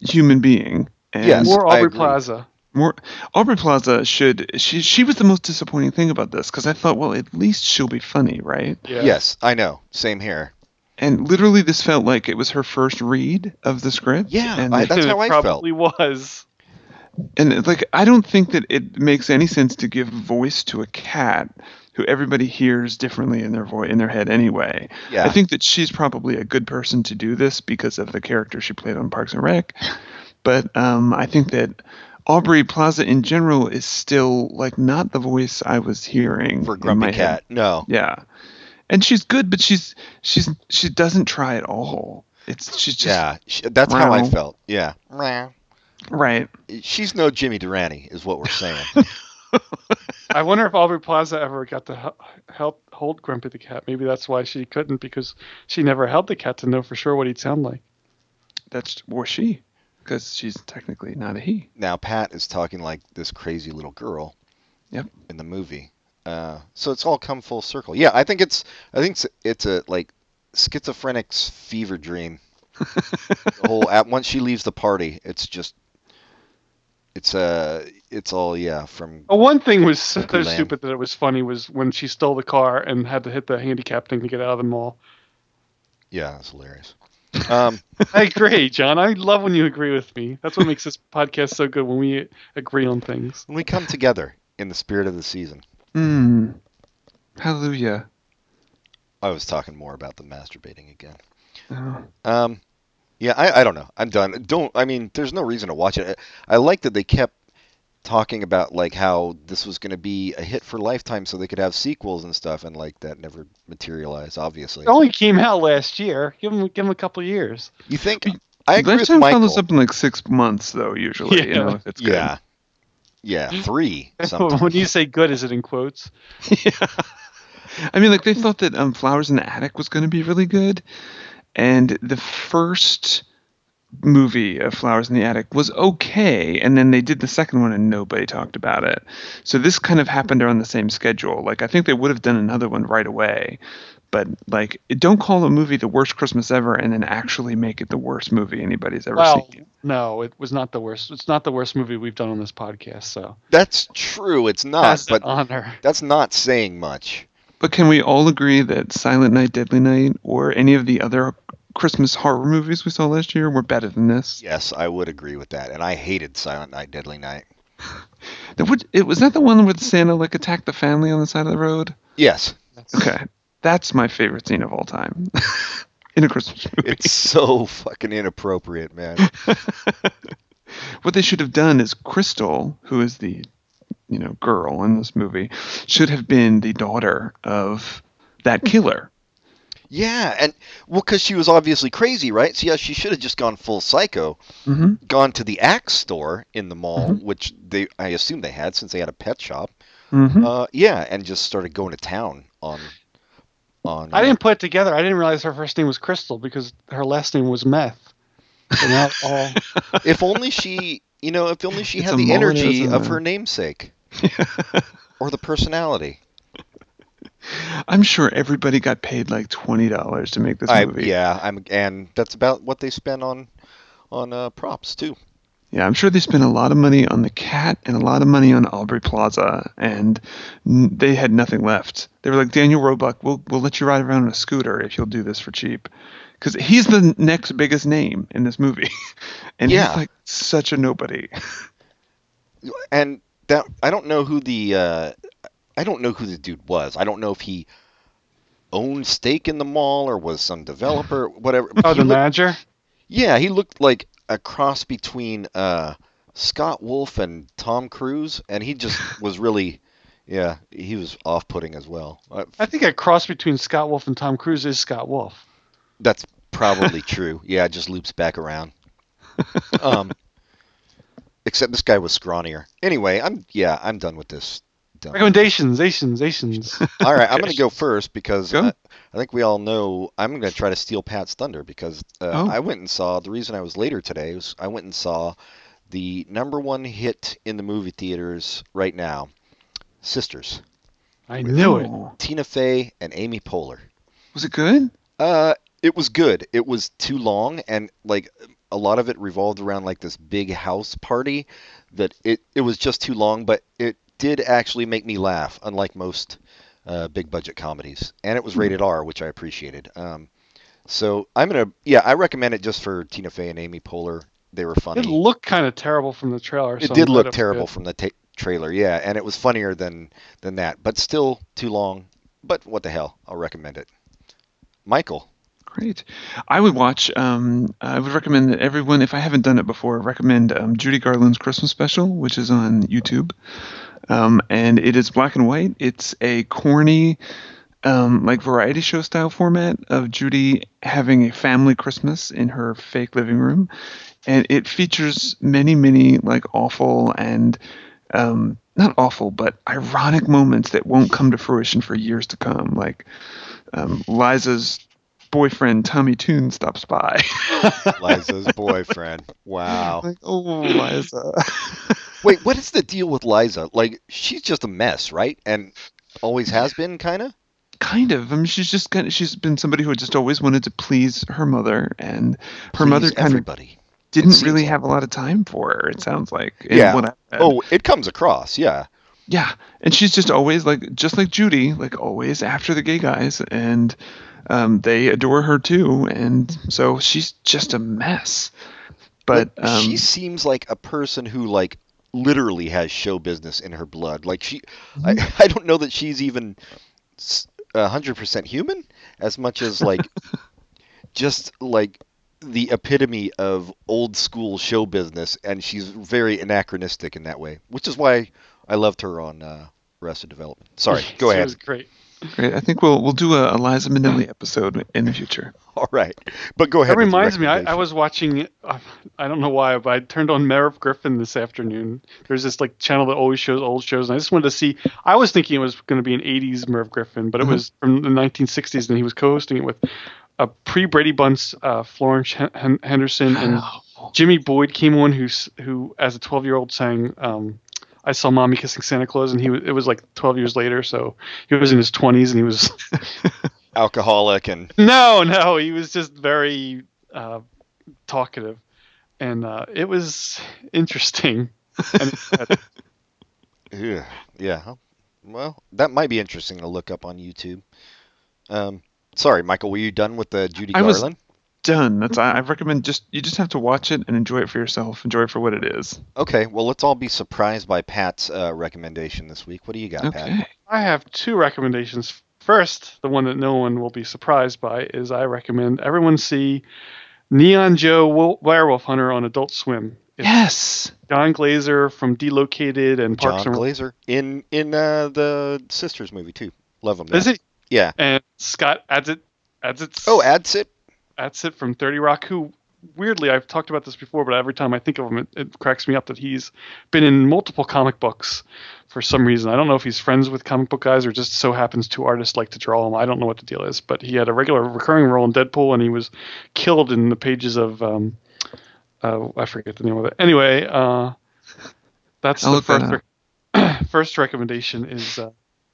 Human being. And yes, more Aubrey Plaza. More Aubrey Plaza should she she was the most disappointing thing about this because I thought, well, at least she'll be funny, right? Yeah. Yes, I know. Same here. And literally, this felt like it was her first read of the script. Yeah, and I, that's how I felt. It probably was. And like, I don't think that it makes any sense to give voice to a cat who everybody hears differently in their voice in their head anyway. Yeah. I think that she's probably a good person to do this because of the character she played on Parks and Rec. But um, I think that Aubrey Plaza in general is still like not the voice I was hearing for Grumpy Cat. Head. No. Yeah. And she's good, but she's she's she doesn't try at all. It's she's just yeah. She, that's round. How I felt. Yeah. Right. She's no Jimmy Durante, is what we're saying. I wonder if Aubrey Plaza ever got to help hold Grumpy the cat. Maybe that's why she couldn't, because she never held the cat to know for sure what he'd sound like. That's or she, because she's technically not a he. Now Pat is talking like this crazy little girl. Yep. In the movie, uh, so it's all come full circle. Yeah, I think it's I think it's, it's a like schizophrenic's fever dream. The whole at once she leaves the party, it's just It's uh, it's all, yeah, from... Oh, one thing was so stupid that it was funny was when she stole the car and had to hit the handicap thing to get out of the mall. Yeah, that's hilarious. Um, I agree, John. I love when you agree with me. That's what makes this podcast so good, when we agree on things. When we come together in the spirit of the season. Mm. Hallelujah. I was talking more about the masturbating again. Oh. Um... Yeah, I, I don't know. I'm done. Don't. I mean, there's no reason to watch it. I, I like that they kept talking about like how this was going to be a hit for Lifetime, so they could have sequels and stuff, and like that never materialized. Obviously, it only came out last year. Give them, give them a couple of years. You think? I agree with Michael. Lifetime follows up in like six months, though. Usually, yeah. You know, if it's yeah, good. yeah, three. Sometimes. When you say "good," is it in quotes? Yeah. I mean, like they thought that um, Flowers in the Attic was going to be really good. And the first movie of Flowers in the Attic was okay, and then they did the second one and nobody talked about it. So this kind of happened around the same schedule. Like, I think they would have done another one right away. But, like, don't call a movie The Worst Christmas Ever and then actually make it the worst movie anybody's ever well, seen. No, it was not the worst. It's not the worst movie we've done on this podcast, so. That's true. It's not. That's but an honor. That's not saying much. But can we all agree that Silent Night, Deadly Night, or any of the other Christmas horror movies we saw last year were better than this? Yes, I would agree with that. And I hated Silent Night, Deadly Night. would, it, was that the one where Santa like attacked the family on the side of the road? Yes. Okay. That's my favorite scene of all time in a Christmas movie. It's so fucking inappropriate, man. What they should have done is Crystal, who is the... you know, girl in this movie, should have been the daughter of that killer. Yeah, and well, because she was obviously crazy, right? So yeah, she should have just gone full psycho, mm-hmm. gone to the axe store in the mall, mm-hmm. which they I assume they had since they had a pet shop. Mm-hmm. Uh, yeah, and just started going to town on. on I uh, didn't put it together. I didn't realize her first name was Crystal because her last name was Meth. And that all. If only she, you know, if only she it's had the energy of her namesake. Or the personality. I'm sure everybody got paid like twenty dollars to make this I, movie. Yeah, I'm, and that's about what they spent on on uh, props too. Yeah, I'm sure they spent a lot of money on the cat and a lot of money on Aubrey Plaza, and n- they had nothing left. They were like, Daniel Roebuck, we'll we'll let you ride around on a scooter if you'll do this for cheap, because he's the next biggest name in this movie, and yeah. he's like such a nobody. And. That I don't know who the uh, I don't know who the dude was. I don't know if he owned stake in the mall or was some developer, whatever. But oh, the looked, manager? Yeah, he looked like a cross between uh, Scott Wolf and Tom Cruise, and he just was really, yeah, he was off-putting as well. Uh, I think a cross between Scott Wolf and Tom Cruise is Scott Wolf. That's probably true. Yeah, it just loops back around. Um. Except this guy was scrawnier. Anyway, I'm yeah, I'm done with this. Done. Recommendations, Asians, Asians. All right, I'm going to go first because go. Uh, I think we all know I'm going to try to steal Pat's thunder because uh, oh. I went and saw, the reason I was later today was I went and saw the number one hit in the movie theaters right now, Sisters. I knew it. Tina Fey and Amy Poehler. Was it good? Uh, it was good. It was too long and like... a lot of it revolved around like this big house party that it, it was just too long, but it did actually make me laugh, unlike most uh, big budget comedies. And it was rated R, which I appreciated. Um, so I'm going to, yeah, I recommend it just for Tina Fey and Amy Poehler. They were funny. It looked kind of terrible from the trailer. It did look terrible from the ta- trailer, yeah. And it was funnier than, than that, but still too long. But what the hell, I'll recommend it. Michael. Great. I would watch, um, I would recommend that everyone, if I haven't done it before, recommend um, Judy Garland's Christmas special, which is on YouTube. Um, and it is black and white. It's a corny, um, like variety show style format of Judy having a family Christmas in her fake living room. And it features many, many like awful and um, not awful, but ironic moments that won't come to fruition for years to come. Like um, Liza's boyfriend Tommy Toon stops by. Liza's boyfriend. Wow. Like, oh, Liza. Wait, what is the deal with Liza? Like, she's just a mess, right? And always has been, kind of. Kind of. I mean, she's just kind of. She's been somebody who just always wanted to please her mother, and her please mother kind everybody. of. didn't really like. have a lot of time for her, it sounds like. Yeah. I, oh, it comes across, yeah. Yeah, and she's just always, like, just like Judy, like, always after the gay guys, and um, they adore her, too, and so she's just a mess. But, but um, she seems like a person who, like, literally has show business in her blood. Like, she, I, I don't know that she's even one hundred percent human, as much as, like, just, like, the epitome of old-school show business, and she's very anachronistic in that way, which is why I loved her on uh, Arrested Development. Sorry, go ahead. It was great. Great. I think we'll we'll do a, a Liza Minnelli episode in the future. All right, but go ahead. That reminds me, I, I was watching. Uh, I don't know why, but I turned on Merv Griffin this afternoon. There's this like channel that always shows old shows, and I just wanted to see. I was thinking it was going to be an eighties Merv Griffin, but it mm-hmm. was from the nineteen sixties, and he was co-hosting it with a uh, pre Brady Bunch, uh, Florence Hen- Henderson, and Jimmy Boyd came on, who who as a twelve-year-old sang. Um, I saw Mommy Kissing Santa Claus, and he it was like twelve years later, so he was in his twenties, and he was alcoholic and no, no, he was just very uh, talkative, and uh, it was interesting. yeah, yeah. Well, that might be interesting to look up on YouTube. Um, sorry, Michael, were you done with the Judy I Garland? Was... Done. That's I recommend just you just have to watch it and enjoy it for yourself. Enjoy it for what it is. Okay. Well, let's all be surprised by Pat's uh, recommendation this week. What do you got, okay. Pat? I have two recommendations. First, the one that no one will be surprised by is I recommend everyone see Neon Joe Werewolf Hunter on Adult Swim. It's yes. John Glaser from Delocated and Parks and Rec. John Glaser in in uh, the Sisters movie too. Love him. Man. Is it? Yeah. And Scott Adsit. Adsit. Oh, Adsit. That's it from thirty Rock, who, weirdly, I've talked about this before, but every time I think of him, it, it cracks me up that he's been in multiple comic books for some reason. I don't know if he's friends with comic book guys or just so happens two artists like to draw him. I don't know what the deal is, but he had a regular recurring role in Deadpool, and he was killed in the pages of um, – uh, I forget the name of it. Anyway, uh, that's I'll the first re- first recommendation is uh,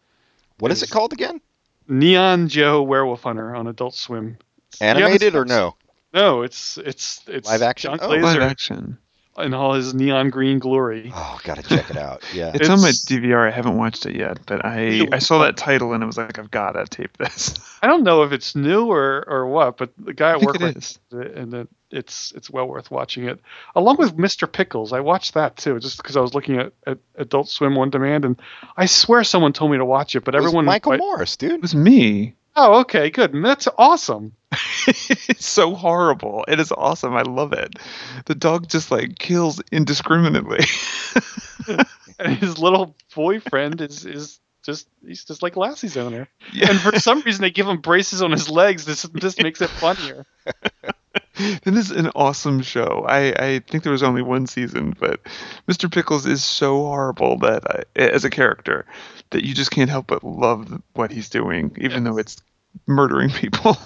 – What is, is it called again? Neon Joe Werewolf Hunter on Adult Swim. Animated yeah, or no? No, it's it's it's live action. John Glaser oh, live action. In all his neon green glory. Oh, gotta check it out. Yeah, it's, it's on my D V R. I haven't watched it yet, but I I saw that title and I was like, I've gotta tape this. I don't know if it's new or, or what, but the guy at work with it, and it, it's it's well worth watching it. Along with Mister Pickles, I watched that too, just because I was looking at, at Adult Swim on demand, and I swear someone told me to watch it, but it everyone was Michael I, Morris, dude, it was me. Oh, okay, good. That's awesome. It's so horrible. It is awesome. I love it. The dog just like kills indiscriminately. And his little boyfriend is, is just he's just like Lassie's owner. Yeah. And for some reason they give him braces on his legs. This this makes it funnier. It is an awesome show. I, I think there was only one season, but Mister Pickles is so horrible that I, as a character that you just can't help but love what he's doing, even yes. though it's murdering people.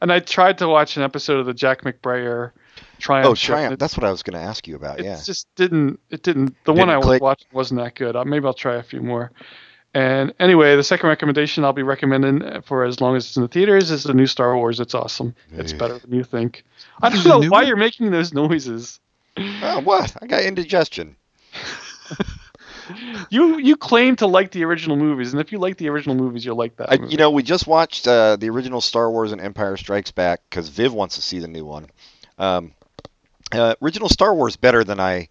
And I tried to watch an episode of the Jack McBrayer Triumph. Oh, Triumph! It, that's what I was going to ask you about. It yeah, it just didn't. It didn't. The didn't one I click. was watching wasn't that good. Maybe I'll try a few more. And anyway, the second recommendation I'll be recommending for as long as it's in the theaters is the new Star Wars. It's awesome. It's better than you think. I don't know why you're making those noises. Oh, what? I got indigestion. You you claim to like the original movies, and if you like the original movies, you'll like that I, movie. You know, we just watched uh, the original Star Wars and Empire Strikes Back because Viv wants to see the new one. Um, uh, original Star Wars better than I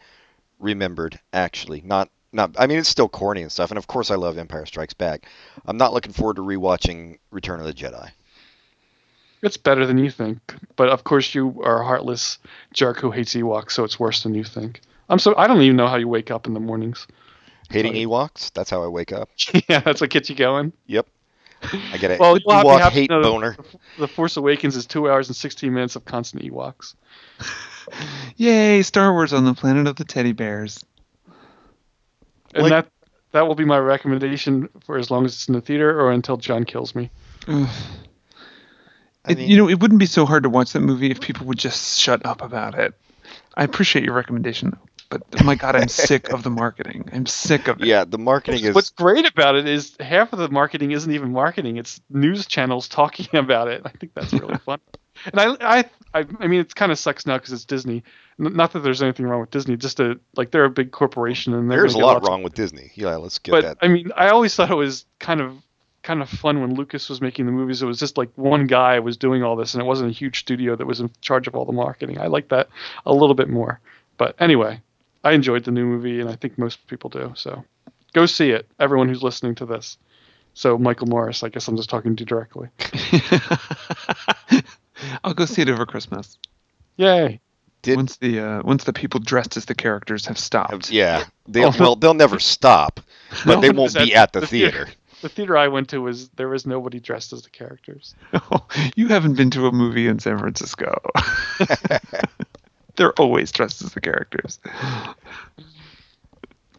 remembered, actually. Not... Not, I mean, it's still corny and stuff, and of course I love Empire Strikes Back. I'm not looking forward to rewatching Return of the Jedi. It's better than you think, but of course you are a heartless jerk who hates Ewoks, so it's worse than you think. I'm so I don't even know how you wake up in the mornings. Hating so, Ewoks? That's how I wake up. Yeah, that's what gets you going. Yep. I get it. Well, Ewok hate to know, boner. The Force Awakens is two hours and sixteen minutes of constant Ewoks. Yay! Star Wars on the planet of the teddy bears. And like, that that will be my recommendation for as long as it's in the theater or until John kills me. I mean, it, you know, it wouldn't be so hard to watch that movie if people would just shut up about it. I appreciate your recommendation, though. but oh my God, I'm sick of the marketing. I'm sick of it. Yeah, the marketing is... What's great about it is half of the marketing isn't even marketing. It's news channels talking about it. I think that's really fun. And I, I, I mean, it kind of sucks now because it's Disney. Not that there's anything wrong with Disney, just a, like they're a big corporation. And there's a lot wrong with Disney. Yeah, let's get that. But I mean, I always thought it was kind of kind of fun when Lucas was making the movies. It was just like one guy was doing all this, and it wasn't a huge studio that was in charge of all the marketing. I like that a little bit more. But anyway, I enjoyed the new movie, and I think most people do. So go see it, everyone who's listening to this. So Michael Morris, I guess I'm just talking to you directly. I'll go see it over Christmas. Yay! Did, once the uh, once the people dressed as the characters have stopped. Have, yeah, they well they'll never stop, but no, they won't be at the, the theater. theater. The theater I went to was there was nobody dressed as the characters. Oh, you haven't been to a movie in San Francisco. They're always dressed as the characters. Yeah.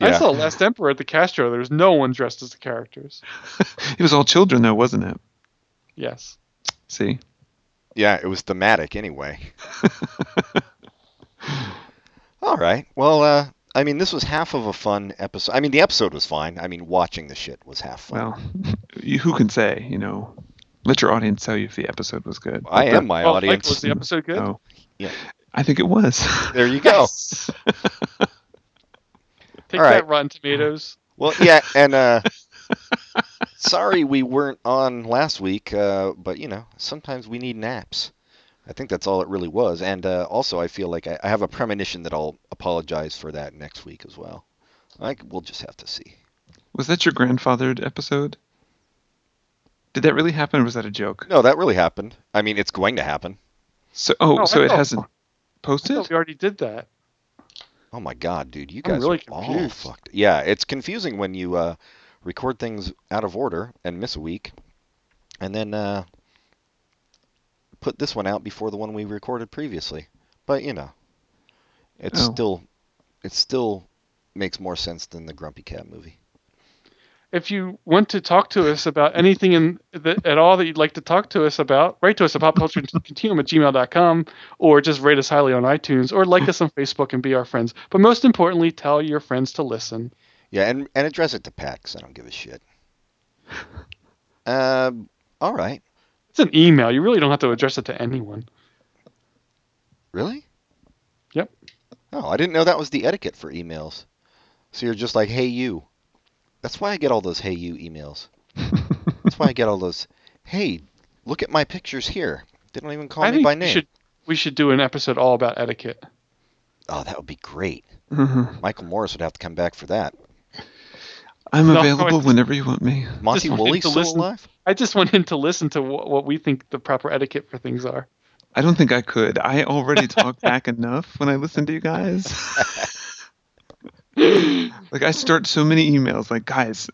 I saw Last Emperor at the Castro. There was no one dressed as the characters. It was all children, though, wasn't it? Yes. See. Yeah, it was thematic anyway. All right. Well, uh, I mean, this was half of a fun episode. I mean, the episode was fine. I mean, watching the shit was half fun. Well, you, who can say, you know, let your audience tell you if the episode was good. Well, I the, am my well, audience. Like, was the episode good? Oh, yeah. I think it was. There you go. Take All that, right. Rotten Tomatoes. Well, yeah, and... Uh, sorry we weren't on last week, uh, but, you know, sometimes we need naps. I think that's all it really was. And uh, also, I feel like I, I have a premonition that I'll apologize for that next week as well. Like, we'll just have to see. Was that your grandfathered episode? Did that really happen, or was that a joke? No, that really happened. I mean, it's going to happen. So, Oh, no, so it hasn't posted? I thought we already did that. Oh, my God, dude. You guys I'm really are confused. all fucked. Yeah, it's confusing when you... Uh, record things out of order and miss a week, and then uh, put this one out before the one we recorded previously. But, you know, it's oh. still it still makes more sense than the Grumpy Cat movie. If you want to talk to us about anything in the, at all that you'd like to talk to us about, write to us at popculturecontinuum at gmail dot com, or just rate us highly on iTunes, or like us on Facebook and be our friends. But most importantly, tell your friends to listen. Yeah, and, and address it to Pat, because I don't give a shit. Um, all right. It's an email. You really don't have to address it to anyone. Really? Yep. Oh, I didn't know that was the etiquette for emails. So you're just like, hey, you. That's why I get all those hey, you emails. That's why I get all those, hey, look at my pictures here. They don't even call I me by name. We should, we should do an episode all about etiquette. Oh, that would be great. Mm-hmm. Michael Morris would have to come back for that. I'm no, available just, whenever you want me. Monty Woolley still listen, alive? I just want him to listen to wh- what we think the proper etiquette for things are. I don't think I could. I already talk back enough when I listen to you guys. Like, I start so many emails. Like, guys.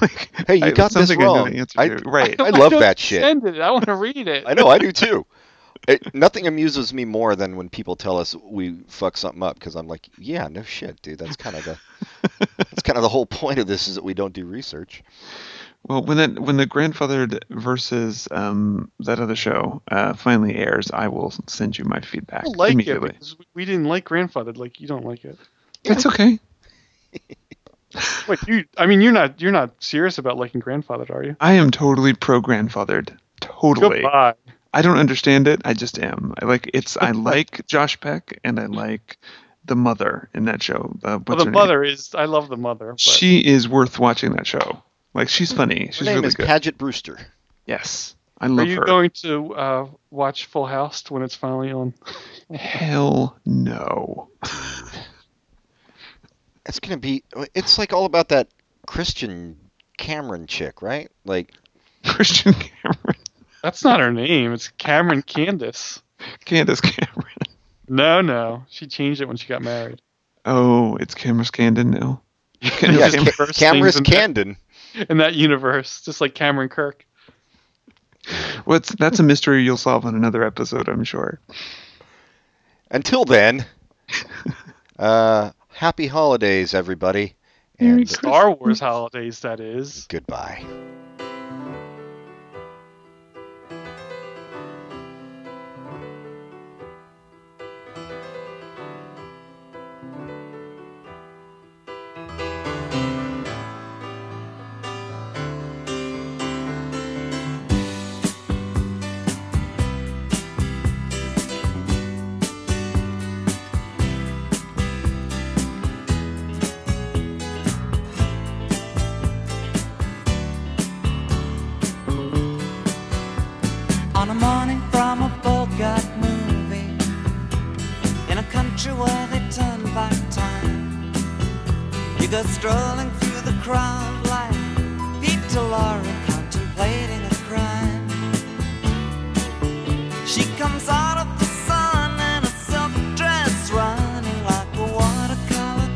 Like, hey, you I, got this wrong. I, I, right. I, I love I that shit. Send it. I want to read it. I know. I do, too. It, nothing amuses me more than when people tell us we fuck something up, because I'm like, yeah, no shit, dude. That's kind of the that's kind of the whole point of this, is that we don't do research. Well, when that when the grandfathered versus um, that other show uh, finally airs, I will send you my feedback. I like immediately. It because we didn't like grandfathered. Like, you don't like it. It's okay. Wait, you? I mean, you're not you're not serious about liking grandfathered, are you? I am totally pro grandfathered. Totally. Goodbye. I don't understand it. I just am. I like it's. I like Josh Peck, and I like the mother in that show. Uh, what's well, the her mother name? is. I love the mother. But... She is worth watching that show. Like, she's funny. She's her name really is good. Padgett Brewster. Yes, I love her. Are you her. going to uh, watch Full House when it's finally on? Hell no. It's gonna be. It's like all about that Christian Cameron chick, right? Like Christian Cameron. That's not her name. It's Cameron Candace. Candace Cameron. No, no. She changed it when she got married. Oh, it's Cameron Scandon now. Cameron yeah, Scandon. In, in that universe, just like Cameron Kirk. Well, it's, that's a mystery you'll solve on another episode, I'm sure. Until then, uh, happy holidays, everybody. And Star Wars holidays, that is. Goodbye. go strolling through the crowd like Peter Laura contemplating a crime. She comes out of the sun in a silk dress, running like a watercolor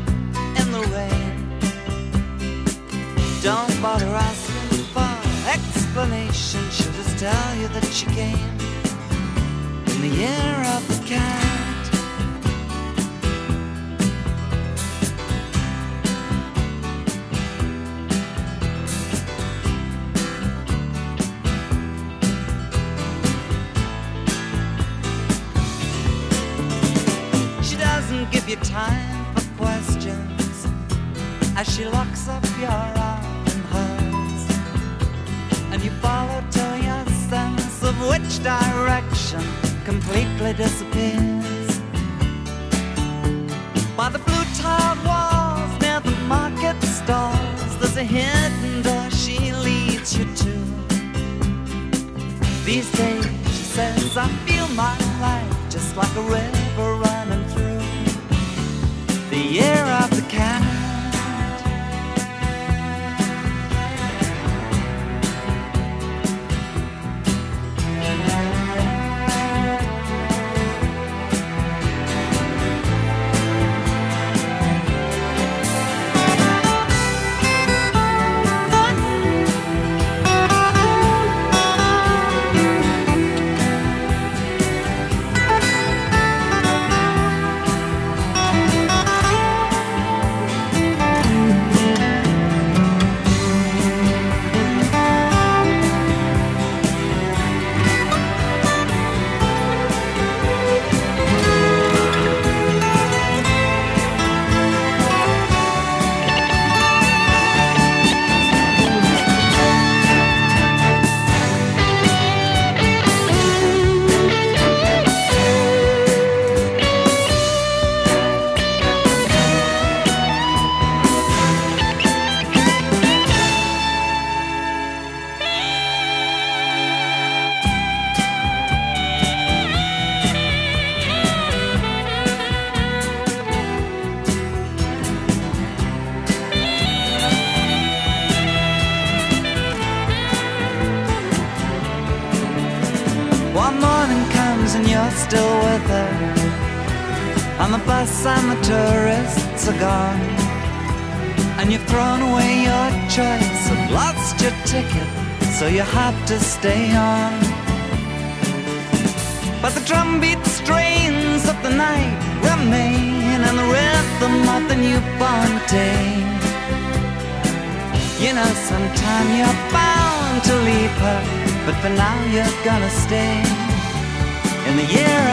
in the rain. Don't bother asking for explanation, she'll just tell you that she came in the year of the cat. Give you time for questions as she locks up your arm in hers, and you follow till your sense of which direction completely disappears. By the blue tiled walls near the market stalls, there's a hidden door she leads you to. These days, she says, I feel my life just like a river running through. The year of the cat. And the tourists are gone, and you've thrown away your choice and lost your ticket, so you have to stay on. But the drumbeat strains of the night remain in the rhythm of the newborn day. You know, sometime you're bound to leave her, but for now you're gonna stay in the year